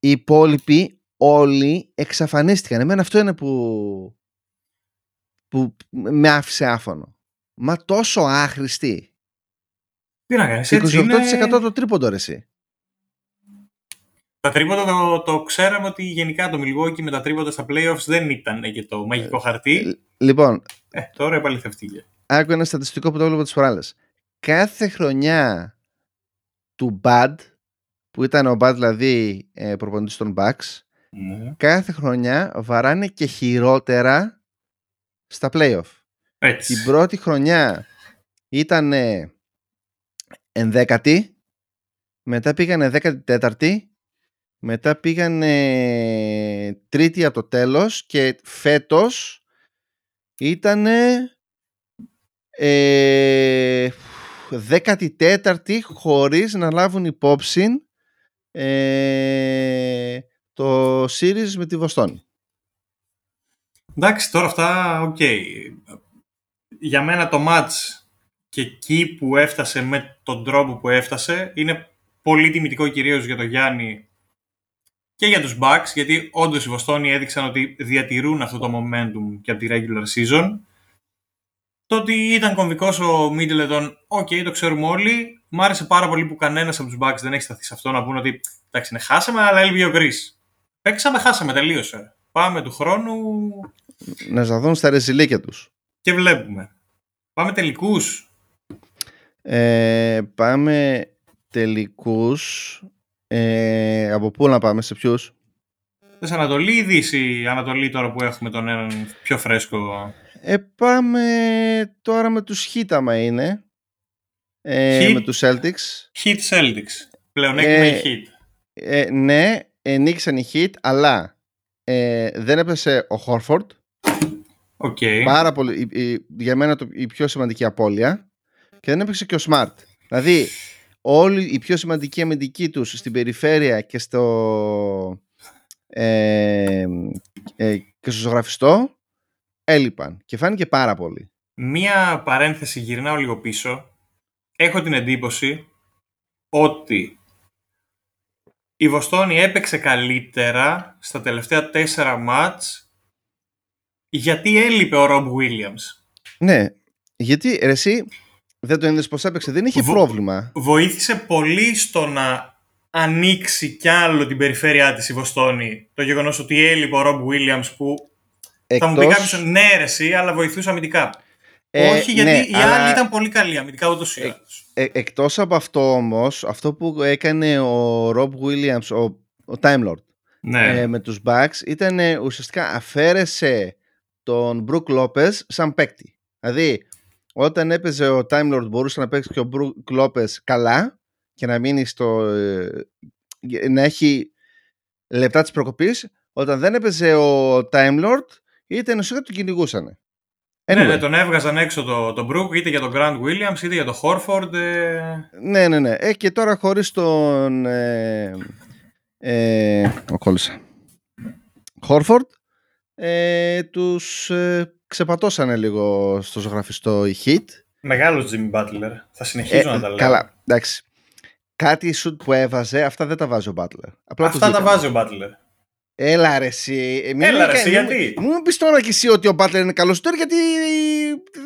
Οι υπόλοιποι όλοι εξαφανίστηκαν. Εμένα αυτό είναι που με άφησε άφωνο. Μα τόσο άχρηστη. Τι να κάνεις, 28% είναι... το τρίποντο ρε εσύ. Τα τρίποντα το ξέραμε ότι γενικά το Milwaukee με τα τρίποντα στα playoffs δεν ήταν και το μαγικό χαρτί. Λοιπόν, τώρα επαληθευτήκε. Άκου ένα στατιστικό που το έβλεπα τις φοράλες. Κάθε χρονιά του Bad, που ήταν ο Bad δηλαδή προπονητής των Bucks, ναι, κάθε χρονιά βαράνε και χειρότερα στα playoff. Έτσι. Την πρώτη χρονιά ήταν 11η, μετά πήγανε 14η, μετά πήγανε 3η από το τέλος και φέτος ήτανε 14η χωρίς να λάβουν υπόψη το series με τη Βοστόνη. Εντάξει, τώρα αυτά, οκ. Okay. Για μένα το μάτς και εκεί που έφτασε με τον τρόπο που έφτασε είναι πολύ τιμητικό κυρίως για τον Γιάννη και για τους Bucks, γιατί όντως οι Βοστόνοι έδειξαν ότι διατηρούν αυτό το momentum και από τη regular season. Το ότι ήταν κομβικός ο Middleton, ok, το ξέρουμε όλοι. Μ' άρεσε πάρα πολύ που κανένας από τους Bucks δεν έχει σταθεί σε αυτό να πούνε ότι εντάξει, ναι, χάσαμε, αλλά έλειπε ο Chris. Παίξαμε, χάσαμε, τελείωσε. Πάμε του χρόνου. Να ζαδούν στα ρεζιλίκια τους. Και βλέπουμε. Πάμε τελικούς. Πάμε τελικούς. Από πού να πάμε, σε ποιους? Θες Ανατολή ή Δύση? Ανατολή τώρα που έχουμε τον έναν πιο φρέσκο. Πάμε τώρα με τους Heat άμα είναι. Heat, με τους Celtics. Heat Celtics. Πλεονέκτημα η Heat. Ναι, νίκησαν οι Heat, αλλά δεν έπεσε ο Horford. Okay. Πάρα πολύ, για μένα η πιο σημαντική απώλεια. Και δεν έπαιξε και ο Smart. Δηλαδή όλοι οι πιο σημαντικοί αμυντικοί τους στην περιφέρεια και στο και στο ζωγραφιστό έλειπαν και φάνηκε πάρα πολύ. Μία παρένθεση, γυρνάω λίγο πίσω. Έχω την εντύπωση ότι η Βοστόνη έπαιξε καλύτερα στα τελευταία 4 μάτς γιατί έλειπε ο Ρομπ Βίλιαμς. Ναι, γιατί ρε, εσύ δεν το είδες πως έπαιξε, δεν είχε πρόβλημα. Βοήθησε πολύ στο να ανοίξει κι άλλο την περιφέρειά της η Βοστόνη το γεγονός ότι έλειπε ο Ρομπ Βίλιαμς που θα μου πει κάποιος ναι ρε εσύ, αλλά βοηθούσε αμυντικά. Όχι, γιατί ναι, οι άλλοι ήταν πολύ καλοί αμυντικά ούτως ή άλλως. Εκτός από αυτό όμως, αυτό που έκανε ο Ρομπ Βίλιαμς, ο Time Lord, ναι, με τους Bucks, ήταν ουσιαστικά αφαίρεσε τον Μπρουκ Λόπες σαν παίκτη. Δηλαδή όταν έπαιζε ο Time Lord μπορούσε να παίξει και ο Μπρουκ Λόπες καλά και να μείνει στο, να έχει λεπτά της προκοπής. Όταν δεν έπαιζε ο Time Lord, είτε ενωσικά τον κυνηγούσανε. Ναι, τον έβγαζαν έξω τον Brook, είτε για τον Grant Williams, είτε για τον Horford. Ναι. Και τώρα χωρίς τον Horford, τους ξεπατώσανε λίγο στο ζωγραφιστό η Heat. Μεγάλος Jimmy Butler, θα συνεχίζω να τα λέω. Καλά, εντάξει. Κάτι σουτ που έβαζε, αυτά δεν τα βάζει ο Butler. Απλά αυτά τα βάζει ο Butler. Έλα ρε εσύ. Έλα ρε εσύ, γιατί? Μην μου πεις τώρα κι εσύ ότι ο Butler είναι καλός τώρα, γιατί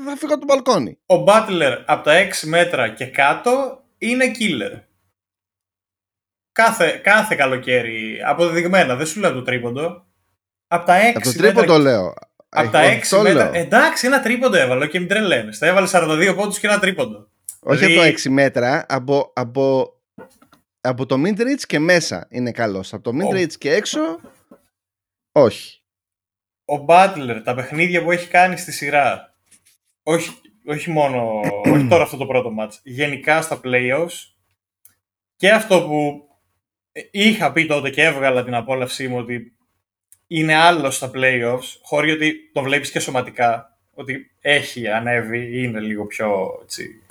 θα φύγω από τον μπαλκόνι. Ο Butler από τα 6 μέτρα και κάτω είναι killer. Κάθε καλοκαίρι, αποδεδειγμένα, δεν σου λέω το τρίποντο. Από τα 6 μέτρα. Από το τρίποντο λέω. Από τα 6 μέτρα. Εντάξει, ένα τρίποντο έβαλε και μην τρελαίνεις. Θα έβαλε 42 πόντους και ένα τρίποντο. Όχι από τα 6 μέτρα, από το mid-range και μέσα είναι καλός. Από το mid-range και έξω, όχι. Ο Butler, τα παιχνίδια που έχει κάνει στη σειρά, όχι μόνο όχι τώρα αυτό το πρώτο μάτς, γενικά στα playoffs, και αυτό που είχα πει τότε και έβγαλα την απόλαυσή μου ότι είναι άλλος στα playoffs, χωρίς ότι τον βλέπεις και σωματικά, ότι έχει ανέβει, είναι λίγο πιο έτσι,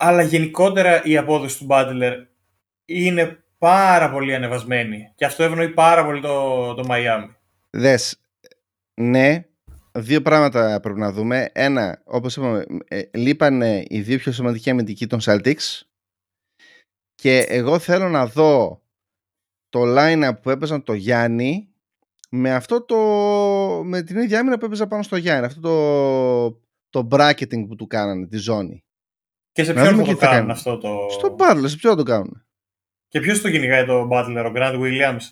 αλλά γενικότερα η απόδοση του Butler είναι πάρα πολύ ανεβασμένη και αυτό ευνοεί πάρα πολύ το Miami. Δες, ναι, δύο πράγματα πρέπει να δούμε. Ένα, όπως είπαμε, λείπανε οι δύο πιο σημαντικοί αμυντικοί των Celtics και εγώ θέλω να δω το line-up που έπαιζαν το Γιάννη με αυτό με την ίδια άμυνα που έπαιζα πάνω στο Γιάννη, αυτό το bracketing που του κάνανε, τη ζώνη. Και σε ποιον το κάνουν αυτό το... Στον Butler, σε ποιον το κάνουν. Και ποιος το κυνηγάει το Butler, ο Grant Williams?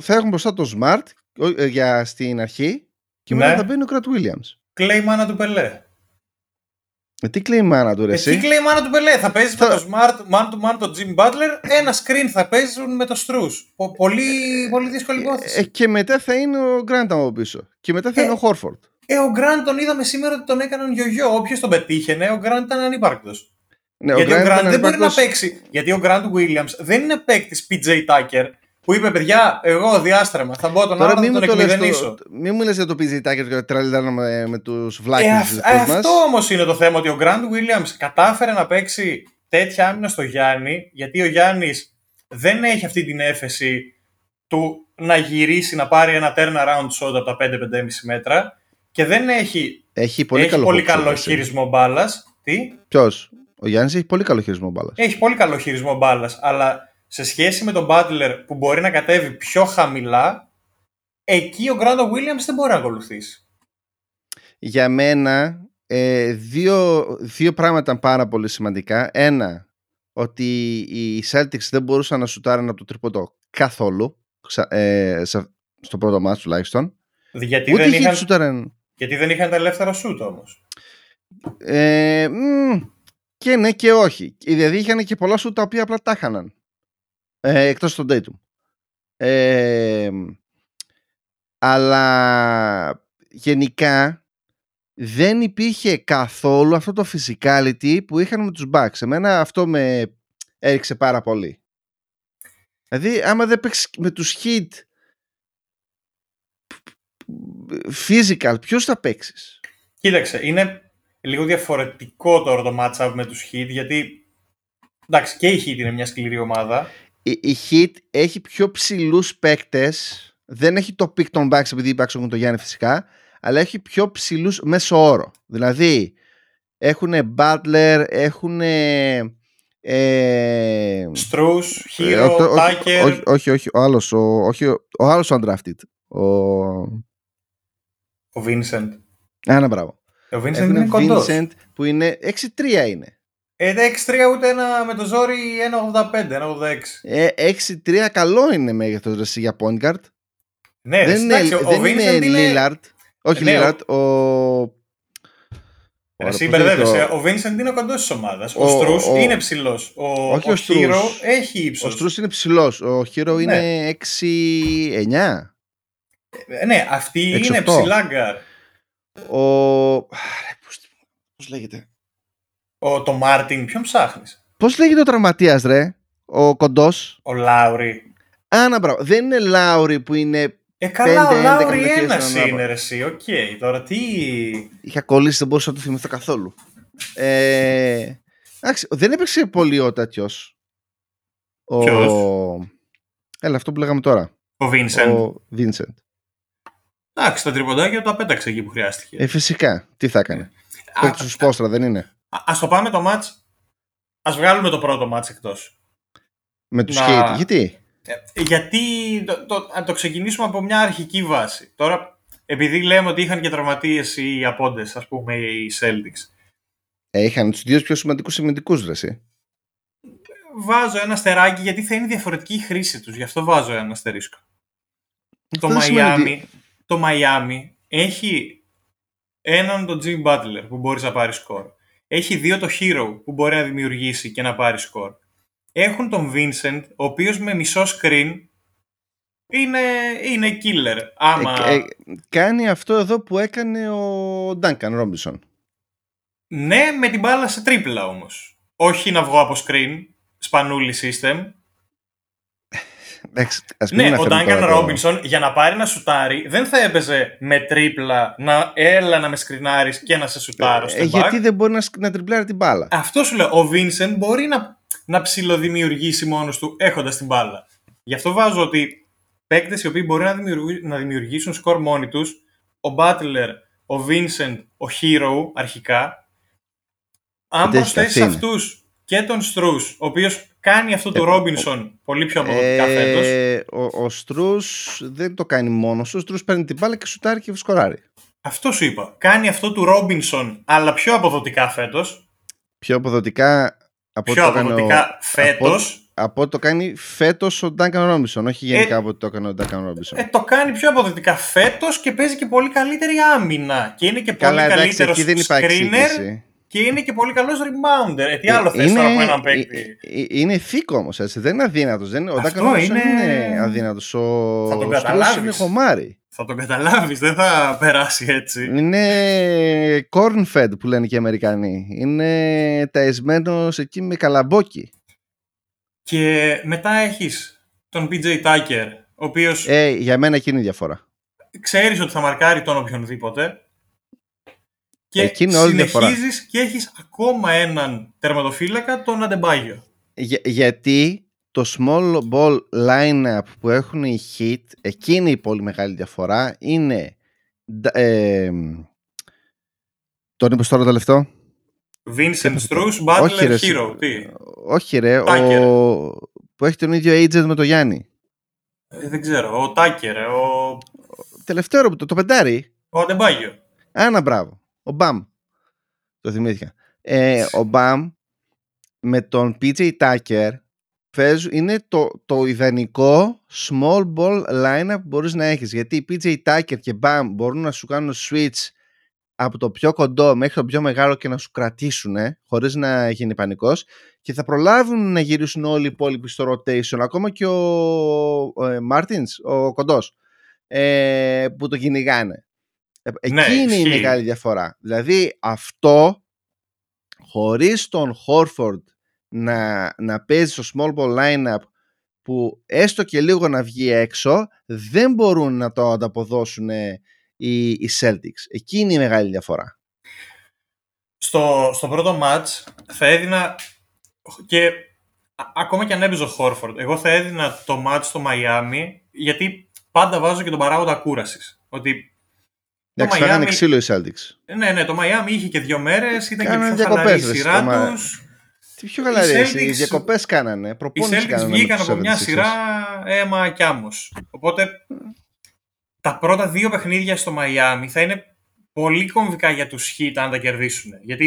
Θα έχουν μπροστά το Smart για στην αρχή και μετά θα μπαίνει ο Grant Williams. Clay μάνα του Πελέ. Τι Clay μάνα του, ρε εσύ? Τι Clay μάνα του Πελέ, θα παίζεις με το Smart, man to man, το Jimmy Butler, ένα screen θα παίζουν με το Strus. Πολύ, πολύ δύσκολη υπόθεση. Και μετά θα είναι ο Grant από πίσω. Και μετά θα είναι ο Horford. Ο Grant τον είδαμε σήμερα ότι τον έκαναν γιογιό. Όποιος τον πετύχαινε, ο Grant ήταν ανύπαρκτος. Ναι, γιατί ο Grant δεν μπορεί να παίξει. Γιατί ο Grant Williams δεν είναι παίκτης PJ Tucker που είπε, παιδιά, εγώ διάστρεμα θα μπω τον τώρα, άλλο να τον εκμηδενήσω. Μην μου λες για το PJ Tucker και τραλίδα με τους βλάκες. Αυτό όμως είναι το θέμα, ότι ο Grant Williams κατάφερε να παίξει τέτοια άμυνα στο Γιάννη, γιατί ο Γιάννης δεν έχει αυτή την έφεση του να γυρίσει να πάρει ένα turnaround shot από τα 5-5,5 μέτρα και δεν έχει πολύ καλό χειρισμό μπάλας. Τι? Ποιος? Ο Γιάννης έχει πολύ καλό χειρισμό μπάλας. Έχει πολύ καλό χειρισμό μπάλας, αλλά σε σχέση με τον Butler που μπορεί να κατέβει πιο χαμηλά, εκεί ο Grant Williams δεν μπορεί να ακολουθήσει. Για μένα δύο πράγματα πάρα πολύ σημαντικά. Ένα, ότι οι Celtics δεν μπορούσαν να σουτάρουν από το τρίποντο καθόλου, στο πρώτο μάτς τουλάχιστον. Γιατί δεν είχαν τα ελεύθερα σουτ όμως. Και ναι και όχι. Δηλαδή είχαν και πολλά σουτ τα οποία απλά τα χάναν. Εκτός των Tatum. Αλλά γενικά δεν υπήρχε καθόλου αυτό το physicality που είχαν με τους Bucks. Εμένα αυτό με έριξε πάρα πολύ. Δηλαδή άμα δεν παίξεις με τους Heat physical, ποιος θα παίξεις? Κοίταξε, είναι λίγο διαφορετικό τώρα το match-up με τους Heat, γιατί εντάξει, και η Heat είναι μια σκληρή ομάδα. Η Heat έχει πιο ψηλούς παίκτες. Δεν έχει το pick των Bucks επειδή υπάξουν το Γιάννη φυσικά, αλλά έχει πιο ψηλούς μέσο όρο. Δηλαδή έχουν Butler, έχουν Strus, Herro, Tucker. Όχι, ο άλλος ο undrafted, ο Vincent. Άνα, μπράβο. Ο Vincent είναι κοντός. Vincent που είναι 6'3 είναι. 6'3 ούτε ένα με το ζόρι 1'85, 1'86. 6'3 καλό είναι μέγεθος για point guard. Ναι, δεν είναι, Lillard. Όχι Lillard, εσύ μπερδεύεσαι. Ο Vincent είναι ο κοντός της ομάδας. Ο Strus είναι ψηλός. Ο Herro έχει ύψος. Ο Strus είναι ψηλός. Ο Herro είναι 6'9. Ναι, αυτή 6-8. Είναι ψηλά γκάρ. Πώς λέγεται το Μάρτιν, ποιον ψάχνεις? Πώς λέγεται ο τραυματίας, ρε? Ο κοντός. Ο Λάουρι. Άνα, μπράβο, δεν είναι Λάουρι που είναι καλά, 5, ο Λάουρι ένας είναι, ρε εσύ. Οκ, τώρα τι... Είχα κολλήσει, δεν μπορούσα να το θυμηθώ καθόλου. Δεν έπαιξε πολύ ο τέτοιος. Έλα, αυτό που λέγαμε τώρα. Ο Vincent. Εντάξει, τα τριποντάκια τα πέταξε εκεί που χρειάστηκε. Φυσικά, τι θα έκανε? Παίξε τους πόστρα, δεν είναι? Ας το πάμε το μάτς. Ας βγάλουμε το πρώτο μάτς εκτός. Με τους Heat, γιατί? Γιατί το ξεκινήσουμε από μια αρχική βάση. Τώρα, επειδή λέμε ότι είχαν και τραυματίες οι απόντες, ας πούμε, οι Celtics. Είχαν τους δύο πιο σημαντικούς συμμετικούς, ρε εσύ. Βάζω ένα αστεράκι γιατί θα είναι διαφορετική η χρήση τους. Γι' αυτό βάζω ένα αστερίσκο. Το Μαϊάμι έχει έναν τον Jimmy Butler που μπορεί να πάρει σκορ. Έχει δύο το Herro που μπορεί να δημιουργήσει και να πάρει σκορ. Έχουν τον Vincent, ο οποίος με μισό screen είναι killer. Κάνει αυτό εδώ που έκανε ο Duncan Robinson. Ναι, με την μπάλα σε τρίπλα όμως. Όχι να βγω από screen, σπανούλη system. Ναι, ο Ντάνκαν Ρόμπινσον για να πάρει ένα σουτάρι δεν θα έπαιζε με τρίπλα να έλα να με σκρινάρεις και να σε σουτάρω στο μπακ. Γιατί δεν μπορεί να τριπλάρει την μπάλα. Αυτό σου λέω. Ο Βίνσεν μπορεί να ψιλοδημιουργήσει μόνος του έχοντας την μπάλα. Γι' αυτό βάζω ότι παίκτες οι οποίοι μπορεί να δημιουργήσουν σκορ μόνοι τους, ο Μπάτλερ, ο Βίνσεντ, ο Χίρο αρχικά. Αν προσθέσεις αυτούς και τον Στρους, ο οποίος κάνει αυτό του Ρόμπινσον πολύ πιο αποδοτικά φέτος. Ο Στρους δεν το κάνει μόνος. Ο Στρους παίρνει την μπάλα και σουτάρει και σκοράρει. Αυτό σου είπα. Κάνει αυτό του Ρόμπινσον, αλλά πιο αποδοτικά φέτος. Πιο αποδοτικά φέτος. Από το κάνει φέτος ο Ντάνκαν Ρόμπινσον, όχι γενικά από το έκανε ο Ντάνκαν Ρόμπινσον. Το κάνει πιο αποδοτικά φέτος και παίζει και πολύ καλύτερη άμυνα. Και είναι και πολύ καλύτερος screener. Και είναι και πολύ καλός rebounder. Τι άλλο θες τώρα από έναν παίκτη. Είναι θήκο όμως, έτσι. Δεν είναι αδύνατος. Ο Ντάνκαν Ρόμπινσον είναι αδύνατος. Θα τον καταλάβεις. Θα τον καταλάβεις, δεν θα περάσει έτσι. Είναι corn fed που λένε και οι Αμερικανοί. Είναι ταϊσμένος εκεί με καλαμπόκι. Και μετά έχεις τον PJ Tucker, ο οποίος... για μένα εκείνη η διαφορά. Ξέρεις ότι θα μαρκάρει τον οποιονδήποτε. Και συνεχίζεις και έχεις ακόμα έναν τερματοφύλακα, τον Adebayo. Γιατί το small ball lineup που έχουν οι Heat, εκείνη η πολύ μεγάλη διαφορά είναι... τον είπες τώρα τελευταίο? Vincent Strus, Butler, Hero. Όχι ρε, που έχει τον ίδιο agent με τον Γιάννη. Δεν ξέρω, ο Τάκερ, ο... Τελευταίο που το πεντάρι. Ο Adebayo. Άνα μπράβο, ο Μπαμ. Το θυμήθηκα. Ο Μπαμ με τον PJ Tucker είναι το ιδανικό small ball lineup που μπορείς να έχεις. Γιατί PJ Tucker και Μπαμ μπορούν να σου κάνουν switch από το πιο κοντό μέχρι το πιο μεγάλο και να σου κρατήσουν χωρίς να γίνει πανικός, και θα προλάβουν να γυρίσουν όλοι οι υπόλοιποι στο rotation, ακόμα και ο Μάρτινς, ο κοντός, που το κυνηγάνε. Εκείνη η μεγάλη διαφορά. Δηλαδή αυτό, χωρίς τον Horford να παίζει στο small ball lineup που έστω και λίγο να βγει έξω, δεν μπορούν να το ανταποδώσουν οι Celtics. Εκείνη η μεγάλη διαφορά. Στο πρώτο μάτς θα έδινα, και ακόμα και αν έπαιζε ο Χόρφορντ, εγώ θα έδινα το μάτς στο Μαϊάμι, γιατί πάντα βάζω και τον παράγοντα κούρασης. Ότι θα έκανε ξύλο οι Celtics. Ναι, το Μαϊάμι είχε και 2 μέρες, ήταν κάνανε και πιο χαλαρή η σειρά τους. Τι πιο χαλαρή, οι διακοπές κάνανε. Οι Celtics βγήκαν από μια σειρά αίμα και άμμος. Οπότε... τα πρώτα 2 παιχνίδια στο Μαϊάμι θα είναι πολύ κομβικά για τους Heat αν τα κερδίσουν. Γιατί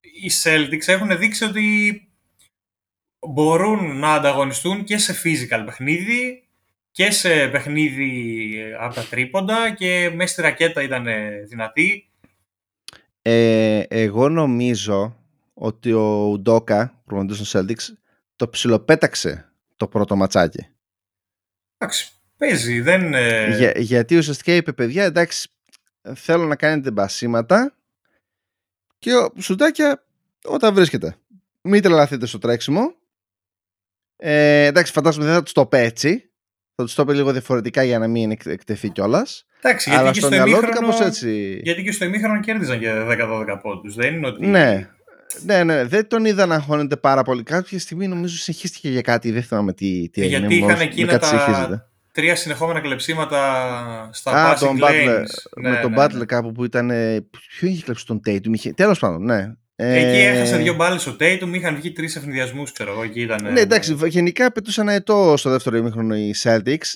οι Celtics έχουν δείξει ότι μπορούν να ανταγωνιστούν και σε physical παιχνίδι και σε παιχνίδι από τα τρίποντα, και μέσα στη ρακέτα ήταν δυνατοί. Εγώ νομίζω ότι ο Ουντόκα, προπονητής των Celtics, το ψιλοπέταξε το πρώτο ματσάκι. Εντάξει. Παίζει, δεν... γιατί ουσιαστικά είπε, παιδιά, εντάξει, θέλω να κάνετε μπασίματα και σουτάκια όταν βρίσκεται. Μην τρελαθείτε στο τρέξιμο. Εντάξει, φαντάζομαι δεν θα τους το πει έτσι. Θα τους το πει λίγο διαφορετικά για να μην εκτεθεί κιόλας. Εντάξει, αλλά γιατί, και στο ημίχρονο κέρδιζαν για 10-12 πόντους. Δεν είναι ότι... Ναι, δεν τον είδα να αγχώνεται πάρα πολύ. Κάποια στιγμή νομίζω συγχύστηκε για κάτι, δεν θυμάμαι τι έγινε. Γιατί είχαν εκείνα τα 3 συνεχόμενα κλεψίματα στα passing lanes. Με τον Butler κάπου που ήταν... Ποιο είχε κλέψει τον Tatum, τέλος πάντων, ναι. Εκεί έχασε 2 μπάλες ο Tatum, είχαν βγει 3 ευνηδιασμούς, ξέρω εγώ, εκεί ήταν... Ναι, εντάξει, γενικά πετούσαν αετό στο δεύτερο ημίχρονο οι Celtics.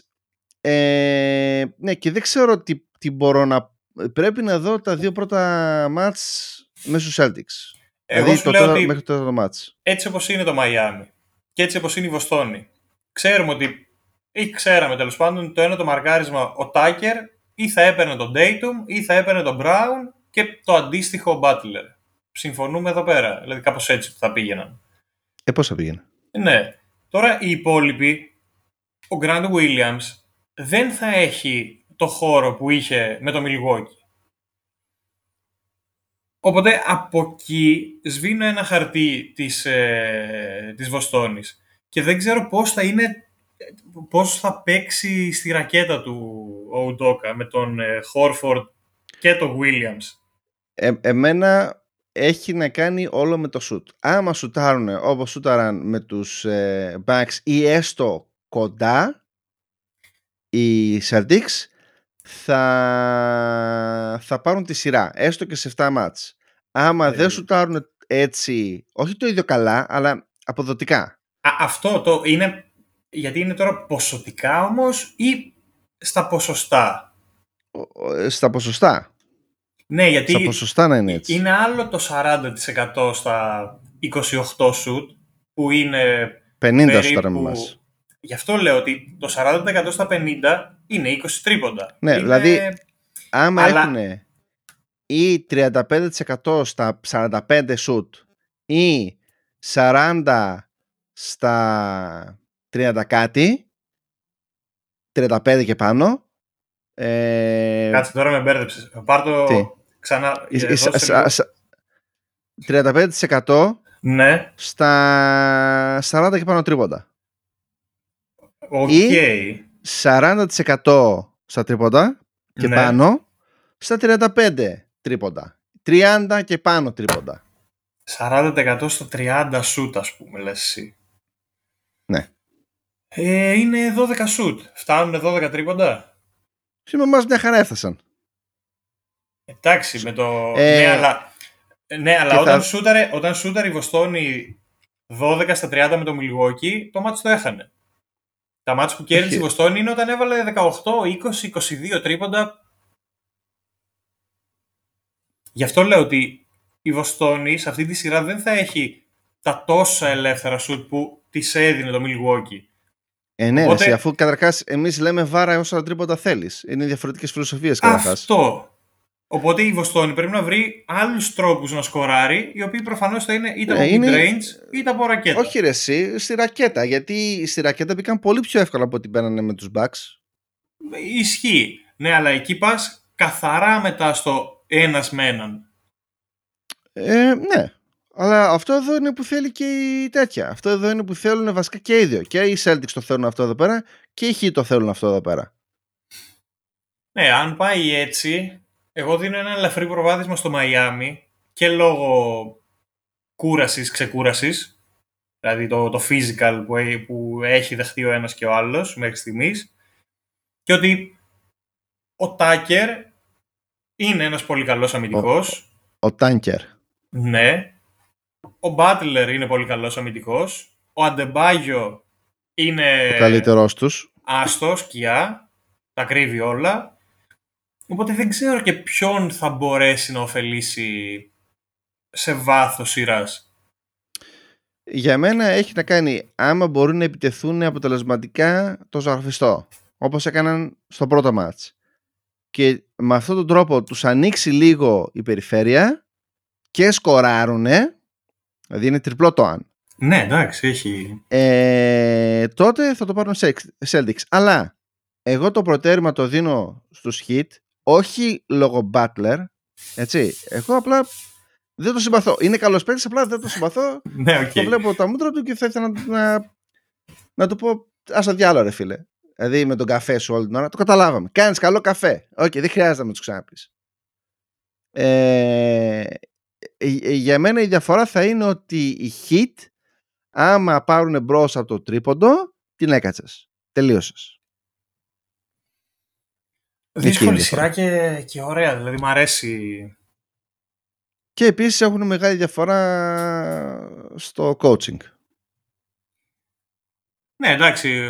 Ναι, και δεν ξέρω τι μπορώ να... Πρέπει να δω τα 2 πρώτα μάτς μέσα στους Celtics. Δηλαδή μέχρι το μάτς. Έτσι όπως είναι το Μαϊάμι και έτσι όπως είναι η Βοστόνη, ξέρουμε ότι... ή ξέραμε τέλος πάντων, το ένα το μαρκάρισμα ο Τάκερ ή θα έπαιρνε τον Tatum ή θα έπαιρνε τον Brown και το αντίστοιχο ο Butler. Συμφωνούμε εδώ πέρα, δηλαδή κάπως έτσι θα πήγαιναν. Πώς θα πήγαιναν. Ναι, τώρα οι υπόλοιποι, ο Grant Williams δεν θα έχει το χώρο που είχε με το Milwaukee. Οπότε από εκεί σβήνω ένα χαρτί της Βοστόνης και δεν ξέρω πώς θα είναι πώς θα παίξει στη ρακέτα του ο Ουντόκα με τον Χόρφορντ και τον Williams. Εμένα έχει να κάνει όλο με το σουτ. Άμα σουτάρουν όπως σουτάραν με τους Bucks ή έστω κοντά οι Celtics, θα πάρουν τη σειρά έστω και σε 7 μάτς. Άμα δεν σουτάρουν έτσι, όχι το ίδιο καλά, αλλά αποδοτικά. Αυτό το είναι. Γιατί είναι τώρα ποσοτικά όμως ή στα ποσοστά? Στα ποσοστά. Ναι, γιατί στα ποσοστά να είναι έτσι. Είναι άλλο το 40% στα 28 σουτ που είναι 50 περίπου... τώρα με μας. Γι' αυτό λέω ότι το 40% στα 50 είναι 20 τρίποντα. Ναι, είναι... δηλαδή άμα έχουνε ή 35% στα 45 σουτ ή 40% στα 30 κάτι, 35 και πάνω. Κάτσε, τώρα με μπέρδεψες. Πάρ' το ξανά. 35% ναι, στα 40 και πάνω τρίποντα. Okay. Ή 40% στα τρίποντα και ναι, πάνω στα 35 τρίποντα. 30 και πάνω τρίποντα. 40% στα 30 σούτ, ας πούμε, λες εσύ. Ναι. Είναι 12 σούτ. Φτάνουν 12 τρίποντα. Σήμερα μας μια χαρά έφτασαν. Εντάξει, με το... Ναι, αλλά όταν σούταρε η Βοστόνη 12 στα 30 με το Μιλγόκι, το μάτσο το έχανε. Τα μάτς που κέρδισε η Βοστόνη είναι όταν έβαλε 18, 20, 22 τρίποντα. Γι' αυτό λέω ότι η Βοστόνη σε αυτή τη σειρά δεν θα έχει τα τόσα ελεύθερα σουτ που της έδινε το Milwaukee. Ναι, οπότε... εσύ, αφού καταρχάς εμείς λέμε βάρα όσα τρίποντα θέλεις. Είναι διαφορετικές φιλοσοφίες καταρχάς. Αυτό. Οπότε η Βοστόνη πρέπει να βρει άλλους τρόπους να σκοράρει, οι οποίοι προφανώς θα είναι είτε από mid-range είτε από ρακέτα. Όχι ρε εσύ, στη ρακέτα. Γιατί στη ρακέτα μπήκαν πολύ πιο εύκολα από ό,τι μπαίνανε με τους Bucks. Ισχύει. Ναι, αλλά εκεί πας καθαρά μετά στο ένας με έναν. Ναι. Αλλά αυτό εδώ είναι που θέλει και η τέτοια. Αυτό εδώ είναι που θέλουν βασικά και οι δύο. Και οι Celtics το θέλουν αυτό εδώ πέρα και οι Heat το θέλουν αυτό εδώ πέρα. Ναι, αν πάει έτσι... Εγώ δίνω ένα ελαφρύ προβάδισμα στο Μαϊάμι και λόγω κούρασης, ξεκούρασης, δηλαδή το physical που έχει δεχτεί ο ένας και ο άλλος μέχρι στιγμής, και ότι ο Τάκερ είναι ένας πολύ καλός αμυντικός. Ο Τάνκερ. Ναι. Ο Μπάτλερ είναι πολύ καλός αμυντικός. Ο Αντεμπάγιο είναι... ο καλύτερός τους. Άστο, σκιά, τα κρύβει όλα. Οπότε δεν ξέρω και ποιον θα μπορέσει να ωφελήσει σε βάθος σειράς. Για μένα έχει να κάνει άμα μπορούν να επιτεθούν αποτελεσματικά το ζωγραφιστό, όπως έκαναν στο πρώτο μάτς. Και με αυτόν τον τρόπο τους ανοίξει λίγο η περιφέρεια και σκοράρουνε, δηλαδή είναι τριπλό το αν. Ναι, εντάξει, έχει. Τότε θα το πάρουν Celtics. Αλλά εγώ το προτέρημα το δίνω στους Heat. Όχι λόγω Butler, έτσι. Εγώ απλά δεν το συμπαθώ. Είναι καλός παίκτης, απλά δεν το συμπαθώ. Ναι, okay. Το βλέπω τα μούτρα του και θα ήθελα να του πω ας το διάλογο ρε φίλε. Δηλαδή με τον καφέ σου όλη την ώρα. Το καταλάβαμε. Κάνεις καλό καφέ. Οκ, δεν χρειάζεται να με τους ξαναπείς. Για μένα η διαφορά θα είναι ότι οι Heat άμα πάρουν μπρος από το τρίποντο, την έκατσες. Τελείωσες. Δύσκολη σειρά και ωραία, δηλαδή μου αρέσει. Και επίσης έχουν μεγάλη διαφορά στο coaching. Ναι, εντάξει,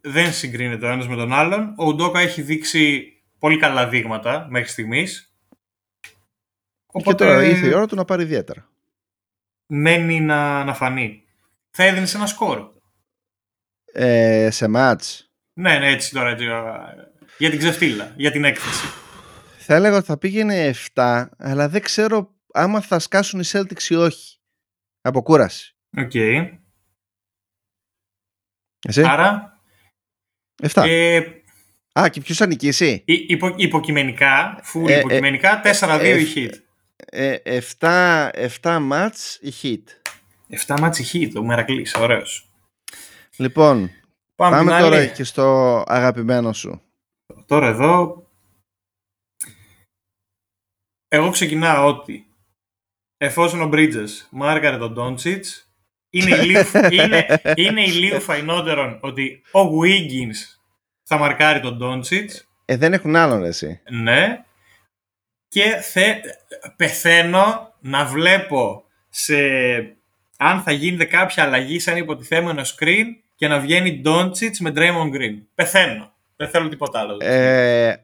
δεν συγκρίνεται ο ένας με τον άλλον. Ο Ουντόκα έχει δείξει πολύ καλά δείγματα μέχρι στιγμής. Οπότε και τώρα ήρθε η ώρα του να πάρει ιδιαίτερα. Μένει να φανεί. Θα έδινε ένα σκορ. Σε μάτς. Ναι, ναι, έτσι τώρα έτσι. Για την ξεφτύλα, για την έκθεση. Θα έλεγα ότι θα πήγαινε 7, αλλά δεν ξέρω άμα θα σκάσουν οι Celtics ή όχι. Από κούραση. Οκ. Okay. Εσύ? Άρα. 7. Και ποιος θα νικήσει? Υποκειμενικά, full υποκειμενικά, 4-2 η Heat. 7 μάτς η Heat. 7 μάτς η Heat, ο Μερακλής, ωραίος. Λοιπόν... Πάμε τώρα και στο αγαπημένο σου. Τώρα εδώ εγώ ξεκινάω ότι εφόσον ο Bridges μάρκαρε τον Doncic, είναι ηλίου φαϊνότερον ότι ο Wiggins θα μαρκάρει τον Doncic. Δεν έχουν άλλον εσύ. Ναι. Και πεθαίνω να βλέπω σε αν θα γίνεται κάποια αλλαγή σαν υποτιθέμενο screen και να βγαίνει Doncic με Draymond Green. Πεθαίνω. Δεν θέλω τίποτα άλλο.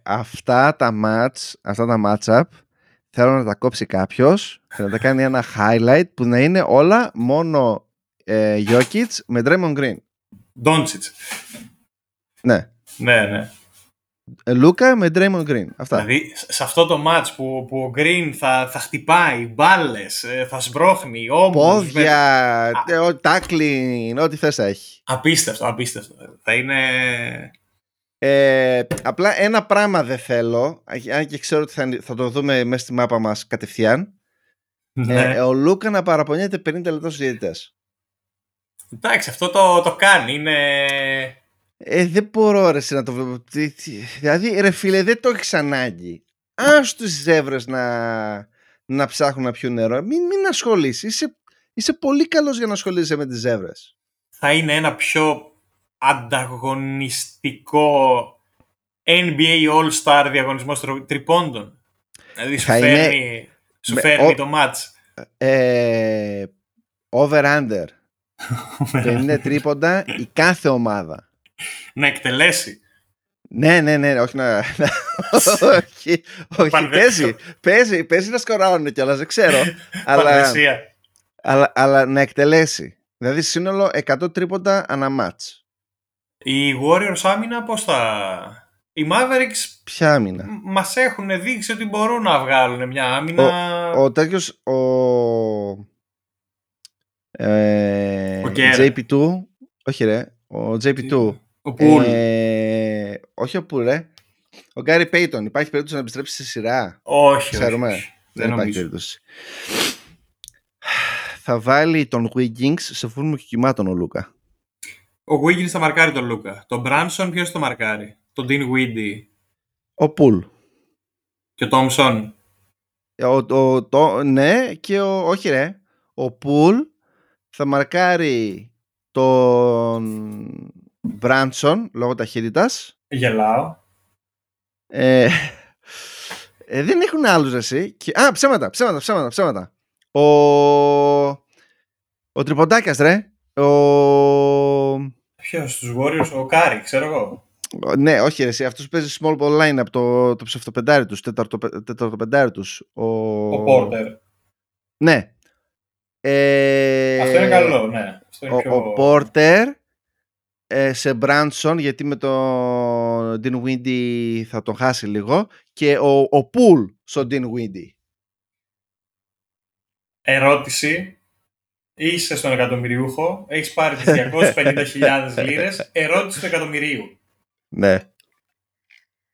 Αυτά τα match-up θέλω να τα κόψει κάποιος και να τα κάνει ένα highlight που να είναι όλα μόνο Jokic με Draymond Green. Doncic. Ναι. Ναι, ναι. Λούκα με Draymond Green. Αυτά. Δηλαδή σε αυτό το match που ο Green θα χτυπάει μπάλες, θα σμπρώχνει όμως, πόδια, τάκλιν, ό,τι θες έχει. Απίστευτο, απίστευτο. Θα είναι... απλά ένα πράγμα δεν θέλω, αν και ξέρω ότι θα το δούμε μέσα στη μάπα μας κατευθείαν. Ναι. Ο Λούκα να παραπονιέται 50 λεπτά στους διαιτητές. Εντάξει, αυτό το κάνει. Είναι... δεν μπορώ ρε να το βλέπω. Δηλαδή ρε φίλε, δεν το έχεις ανάγκη. Ας τους ζεύρες να ψάχνουν να πιούν νερό. Μην ασχολείσαι. Είσαι πολύ καλός για να ασχολείσαι με τις ζεύρες. Θα είναι ένα πιο ανταγωνιστικό NBA All-Star διαγωνισμός τριπώντων. Δηλαδή σου φέρνει, το match over-under 50 τρίποντα η κάθε ομάδα. Να εκτελέσει. Ναι, ναι, ναι, όχι να. όχι, παίζει να σκοράρουν κιόλας, δεν ξέρω. αλλά να εκτελέσει. Δηλαδή σύνολο 100 τρίποντα ανά μάτς. Η Warriors άμυνα πώς θα. Οι Mavericks. Ποια άμυνα? Μας έχουν δείξει ότι μπορούν να βγάλουν μια άμυνα. Ο τέτοιος. Ο JP2. Όχι ρε. Ο JP2. Ο Πουλ. Όχι ο Πουλ, ρε. Ο Γκάρι Πέιτον. Υπάρχει περίπτωση να επιστρέψει στη σειρά? Όχι. Ξέρουμε. Όχι. Δεν υπάρχει περίπτωση. Θα βάλει τον Wiggins σε φούρνο κυμάτων ο Λούκα. Ο Wiggins θα μαρκάρει τον Λούκα. Τον Brunson ποιος το μαρκάρει? Τον Dinwiddie. Ο Πουλ. Και ο Thompson. Ναι, και ο. Όχι, ρε. Ο Πουλ θα μαρκάρει τον Μπράντσον λόγω ταχύτητας. Γελάω. Δεν έχουν άλλους εσύ. Α, ψέματα. Ο τριποντάκιας ρε. Ποιος στους Warriors? Ο Κάρι, ξέρω εγώ. Ναι, όχι ρε εσύ. Αυτός παίζει small ball line από το ψευτοπεντάρι τους, τέταρτοπεντάρι τους. Ο Πόρτερ. Ναι. Αυτό είναι καλό, ναι. Ο Πόρτερ σε Μπράνσον, γιατί με τον Dinwiddie θα τον χάσει λίγο, και ο Πουλ στον Dinwiddie. Ερώτηση. Είσαι στον εκατομμυριούχο, έχεις πάρει τις 250.000 λίρες. Ερώτηση του εκατομμυρίου. Ναι.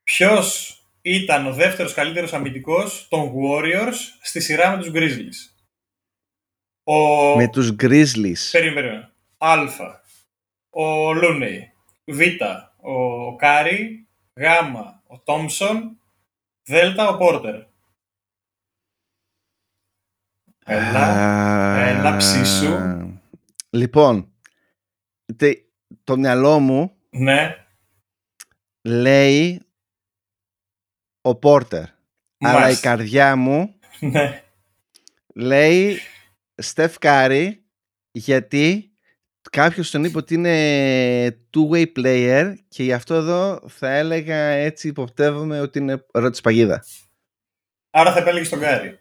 Ποιος ήταν ο δεύτερος καλύτερος αμυντικός των Warriors στη σειρά με τους Grizzlies? Με τους Grizzlies. Περίμενε. Α. Ο Looney. Β. Ο Κάρι. Γ. Ο Τόμσον. Δ. Ο Πόρτερ. Έλα ψήσου. Λοιπόν, το μυαλό μου, ναι, λέει ο Πόρτερ. Αλλά η καρδιά μου, ναι, λέει Στεφ Κάρι, γιατί κάποιος τον είπε ότι είναι two-way player και γι' αυτό εδώ θα έλεγα, έτσι υποπτεύομαι, ότι είναι ρώτης παγίδα. Άρα θα επέλεγες τον Κάρι.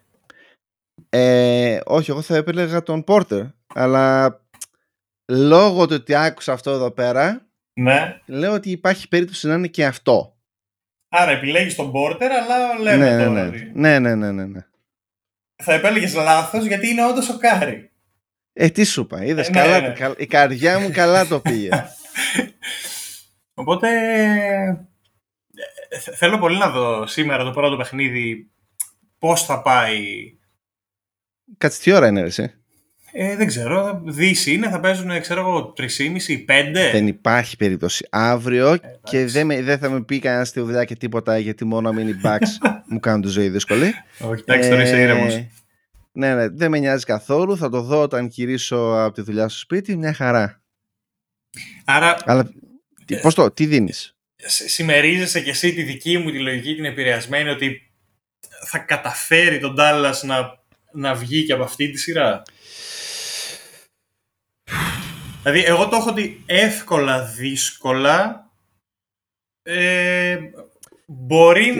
Όχι, εγώ θα επέλεγα τον Πόρτερ, αλλά λόγω του ότι άκουσα αυτό εδώ πέρα, ναι, λέω ότι υπάρχει περίπτωση να είναι και αυτό. Άρα επιλέγεις τον Πόρτερ, αλλά λέμε ναι, τώρα. Ναι. Θα επέλεγες λάθος, γιατί είναι όντως ο Κάρι. Τι σου είπα, είδες, καλά, ναι. Η καρδιά μου καλά το πήγε. Οπότε θέλω πολύ να δω σήμερα το πρώτο παιχνίδι πώς θα πάει. Κάτσε, τι ώρα είναι εσύ? Δεν ξέρω, δύση είναι, θα παίζουν, ξέρω εγώ, 3,5-5. Δεν υπάρχει περίπτωση αύριο και δεν θα με πει κανένα στη δουλειά και τίποτα, γιατί μόνο να μείνει Bucks μου κάνουν τη ζωή δύσκολη. Όχι, εντάξει, τώρα είσαι ήρεμος. Ναι, ναι, δεν με νοιάζει καθόλου, θα το δω όταν γυρίσω από τη δουλειά στο σπίτι, μια χαρά. Άρα... Αλλά πώς το, τι δίνεις? Συμμερίζεσαι και εσύ τη δική μου τη λογική, την επηρεασμένη, ότι θα καταφέρει τον Ντάλλας να βγει και από αυτή τη σειρά? Δηλαδή εγώ το έχω ότι εύκολα δύσκολα μπορεί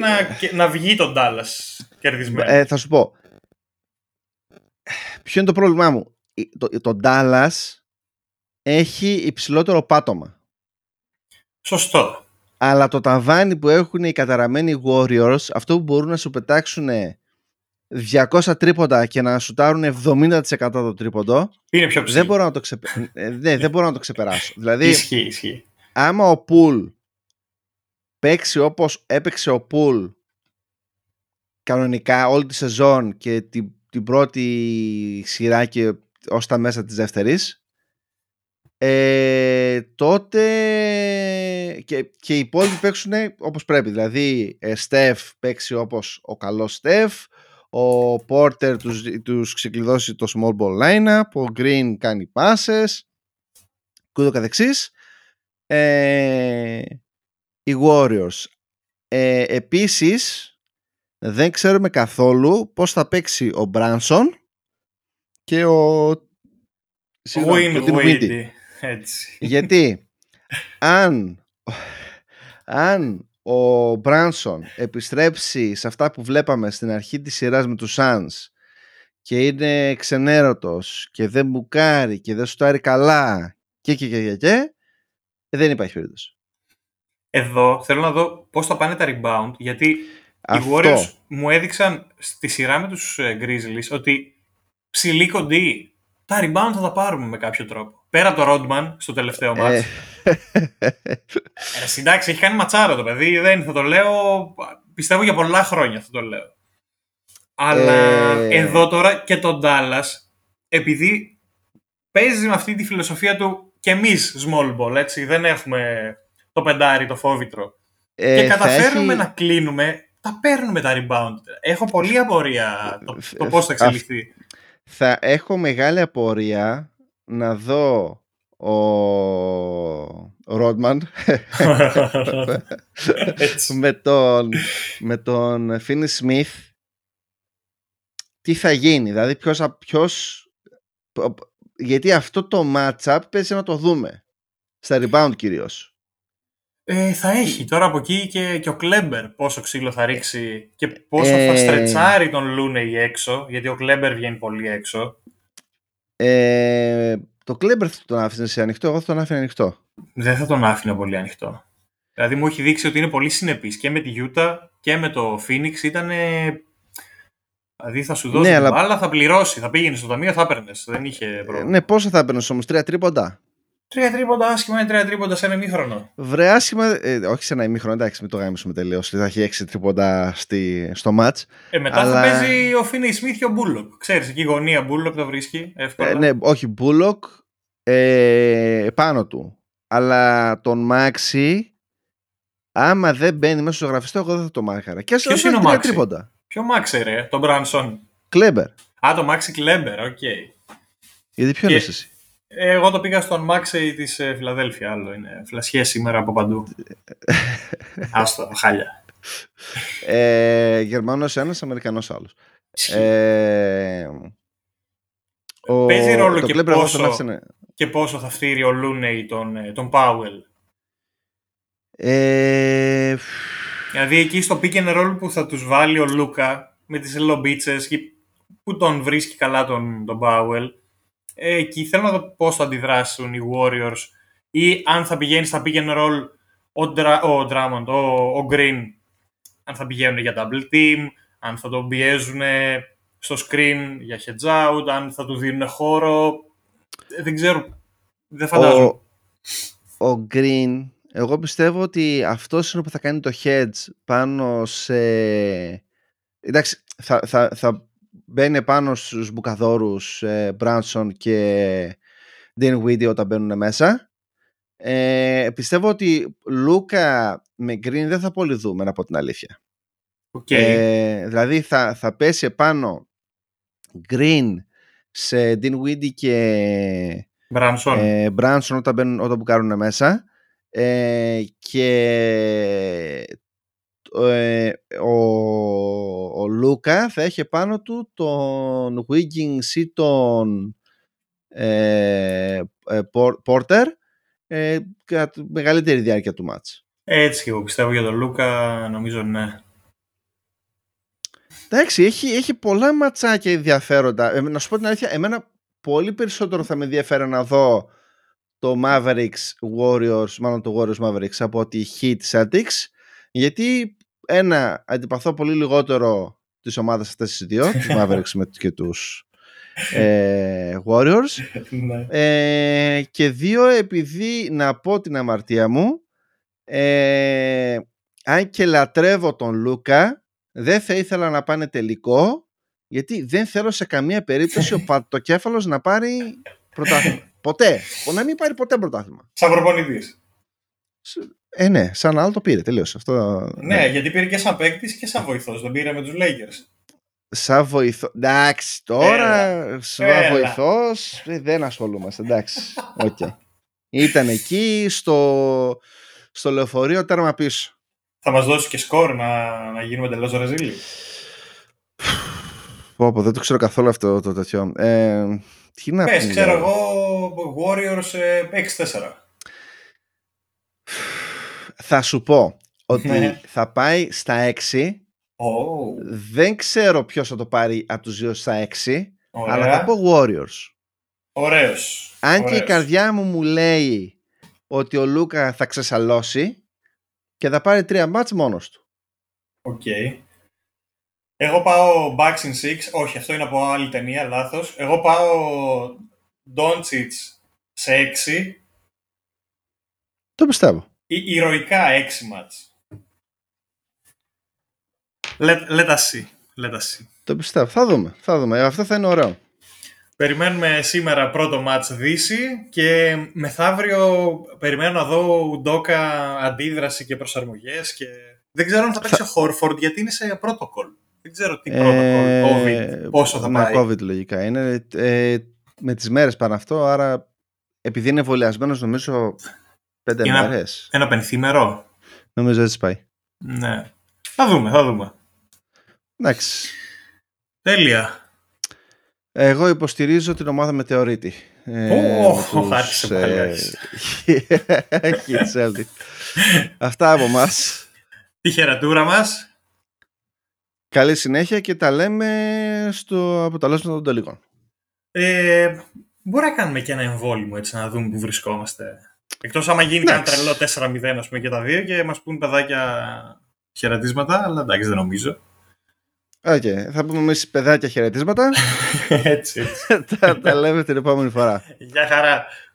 να βγει τον Ντάλλας κερδισμένο. Θα σου πω ποιο είναι το πρόβλημά μου. Το Ντάλλας έχει υψηλότερο πάτωμα. Σωστό. Αλλά το ταβάνι που έχουν οι καταραμένοι Warriors, αυτό που μπορούν να σου πετάξουν 200 τρίποντα και να σουτάρουν 70% το τρίποντο, είναι πιο ψηλό. Δεν μπορώ να το ξεπεράσω. Δηλαδή, ισχύει. Άμα ο Πουλ παίξει όπως έπαιξε ο Πουλ κανονικά όλη τη σεζόν και την πρώτη σειρά και ως τα μέσα της δεύτερης, τότε και οι υπόλοιποι παίξουν όπως πρέπει. Δηλαδή Στεφ παίξει όπως ο καλός Στεφ, ο Πόρτερ τους ξεκλειδώσει το small ball lineup, ο Green κάνει πάσες και ούτω καθεξής. Οι Warriors επίσης δεν ξέρουμε καθόλου πώς θα παίξει ο Brunson και ο Dinwiddie. Γιατί αν ο Brunson επιστρέψει σε αυτά που βλέπαμε στην αρχή της σειράς με τους Suns και είναι ξενέρωτος και δεν μπουκάρει και δεν σουτάρει καλά και δεν υπάρχει περίπτωση. Εδώ θέλω να δω πώς θα πάνε τα rebound, γιατί οι Warriors μου έδειξαν στη σειρά με τους Grizzlies ότι ψηλή κοντή τα rebound θα τα πάρουμε με κάποιο τρόπο. Πέρα το Rodman στο τελευταίο μάτς. Συντάξει, έχει κάνει ματσάρο το παιδί. Δεν θα το λέω. Πιστεύω για πολλά χρόνια θα το λέω. Αλλά εδώ τώρα και τον Dallas, επειδή παίζει με αυτή τη φιλοσοφία του και εμείς small ball, έτσι, δεν έχουμε το πεντάρι, το φόβητρο, και καταφέρνουμε να κλείνουμε, τα παίρνουμε τα rebound. Έχω πολλή απορία το πώς θα εξελιχθεί. Θα έχω μεγάλη απορία να δω ο Ρόντμαν με τον Finney-Smith τι θα γίνει, δηλαδή ποιος, γιατί αυτό το match-up πέσει να το δούμε στα rebound κυρίως. Θα έχει τώρα από εκεί και ο Kleber πόσο ξύλο θα ρίξει και πόσο θα στρετσάρει τον Looney έξω, γιατί ο Kleber βγαίνει πολύ έξω. Το Kleber θα τον άφηνε ανοιχτό, εγώ θα τον άφηνα ανοιχτό. Δεν θα τον άφηνα πολύ ανοιχτό. Δηλαδή μου έχει δείξει ότι είναι πολύ συνεπής και με τη Utah και με το Phoenix ήταν. Δηλαδή θα σου δώσει την μπάλα, θα πληρώσει, θα πήγαινε στο ταμείο, θα έπαιρνε. Δεν είχε πρόβλημα. Ναι, πόσα θα έπαιρνε όμως, 3 τρίποντα. 3 τρίποντα άσχημα είναι 3 τρίποντα σε ένα ημίχρονο. Βρε άσχημα, όχι σε ένα ημίχρονο, εντάξει, μην το γάμισουμε τελείως. Θα έχει 6 τρίποντα στο μάτς. Μετά αλλά... θα παίζει ο Finney-Smith και ο Bullock. Ξέρεις, εκεί η γωνία Bullock το βρίσκει εύκολα. Ναι, όχι Bullock πάνω του. Αλλά τον Maxi, άμα δεν μπαίνει μέσα στο γραφιστό, εγώ δεν θα το μάχαρα. Ποιος είναι ο Maxi? Ποιο Maxi ρε, τον Brunson? Kleber. Α, το Maxi Kleber, οκ. Γιατί ποιο λες εσύ? Εγώ το πήγα στον Maxey της Φιλαδέλφια. Άλλο είναι. Φλασιές σήμερα από παντού. Άστο, χάλια. Γερμανός ένας, Αμερικανός άλλος. Παίζει ρόλο και πόσο θα φτύρει ο Looney τον Powell. Δηλαδή εκεί στο pick and roll που θα τους βάλει ο Λούκα με τις λομπίτσες που τον βρίσκει καλά τον Powell, εκεί θέλω να δω πώς θα αντιδράσουν οι Warriors ή αν θα πηγαίνει στα pick and roll ο Drummond, ο Green, αν θα πηγαίνουν για double team, αν θα τον πιέζουν στο screen για heads out, αν θα του δίνουν χώρο. Δεν ξέρω, δεν φαντάζομαι. Ο Green, εγώ πιστεύω ότι αυτός είναι που θα κάνει το heads πάνω σε... Εντάξει, θα μπαίνει πάνω στους μπουκαδόρους Brunson και Dinwiddie όταν μπαίνουν μέσα. Πιστεύω ότι Λούκα με Green δεν θα πολύ δούμε, να πω την αλήθεια. Okay. Δηλαδή θα πέσει επάνω Green σε Dinwiddie και Brunson, όταν μπουκάρουν μέσα. Και ο Λούκα θα έχει πάνω του τον Wiggins ή τον Porter κατά τη μεγαλύτερη διάρκεια του μάτς. Έτσι και εγώ πιστεύω για τον Λούκα, νομίζω ναι. Εντάξει, έχει πολλά ματσάκια ενδιαφέροντα. Να σου πω την αλήθεια, εμένα πολύ περισσότερο θα με ενδιαφέρει να δω το Mavericks Warriors, μάλλον το Warriors Mavericks, από ότι Heat Celtics, γιατί ένα, αντιπαθώ πολύ λιγότερο τις ομάδες αυτές τις δύο, τους Mavericks και τους Warriors, και δύο, επειδή να πω την αμαρτία μου, αν και λατρεύω τον Λούκα, δεν θα ήθελα να πάνε τελικό, γιατί δεν θέλω σε καμία περίπτωση ο πατοκέφαλος να πάρει πρωτάθλημα. Ποτέ. Να μην πάρει ποτέ πρωτάθλημα. Σαν προπονητής. Ναι, σαν άλλο το πήρε. Τελείωσε αυτό. Ναι, γιατί πήρε και σαν παίκτης και σαν βοηθός. Τον πήρε με τους Lakers. Σαν βοηθός. Εντάξει, τώρα. Σαν βοηθός. Δεν ασχολούμαστε. Εντάξει. Okay. Ήταν εκεί στο λεωφορείο τέρμα πίσω. Θα μας δώσει και σκορ να γίνουμε τελώς Ραζίλοι. Πω, δεν το ξέρω καθόλου αυτό το τέτοιο. Πες, ξέρω εγώ, Warriors 6-4. Θα σου πω ότι θα πάει στα 6. Δεν ξέρω ποιος θα το πάρει από τους δύο στα 6. Ωραία. Αλλά θα πω Warriors. Ωραίος. Αν και η καρδιά μου λέει ότι ο Λούκα θα ξεσαλώσει και θα πάρει 3 μάτς μόνος του. Οκ. Okay. Εγώ πάω Bucks in 6. Όχι, αυτό είναι από άλλη ταινία, λάθος. Εγώ πάω Doncic σε 6. Το πιστεύω. Ηρωικά 6 μάτς. Let us see. Το πιστεύω. Θα δούμε. Αυτό θα είναι ωραίο. Περιμένουμε σήμερα πρώτο μάτς Δύση και μεθαύριο περιμένω να δω Ουντόκα, αντίδραση και προσαρμογές. Και δεν ξέρω αν θα παίξει ο Horford, γιατί είναι σε protocol. Δεν ξέρω τι COVID, πόσο θα πάει. COVID λογικά είναι. Με τις μέρες πάνω αυτό, άρα επειδή είναι εμβολιασμένος νομίζω 5 μέρες. Ένα πενθήμερο. Νομίζω έτσι πάει. Ναι. Θα δούμε. Εντάξει. Τέλεια. Εγώ υποστηρίζω την ομάδα Μετεωρίτη. Άρχισε πάλι. Αυτά από μας. Τη χαιρετούρα μας. Καλή συνέχεια και τα λέμε στο αποτελέσμα των τελικών. Μπορεί να κάνουμε και ένα εμβόλυμο, έτσι, να δούμε που βρισκόμαστε. Εκτός άμα γίνει ένα τρελό 4-0, ας πούμε, και τα δύο και μας πούν παιδάκια χαιρετίσματα, αλλά εντάξει, δεν νομίζω. Οκ, θα πούμε εμείς παιδάκια χαιρετίσματα. Έτσι. Τα λέμε την επόμενη φορά. Γεια χαρά.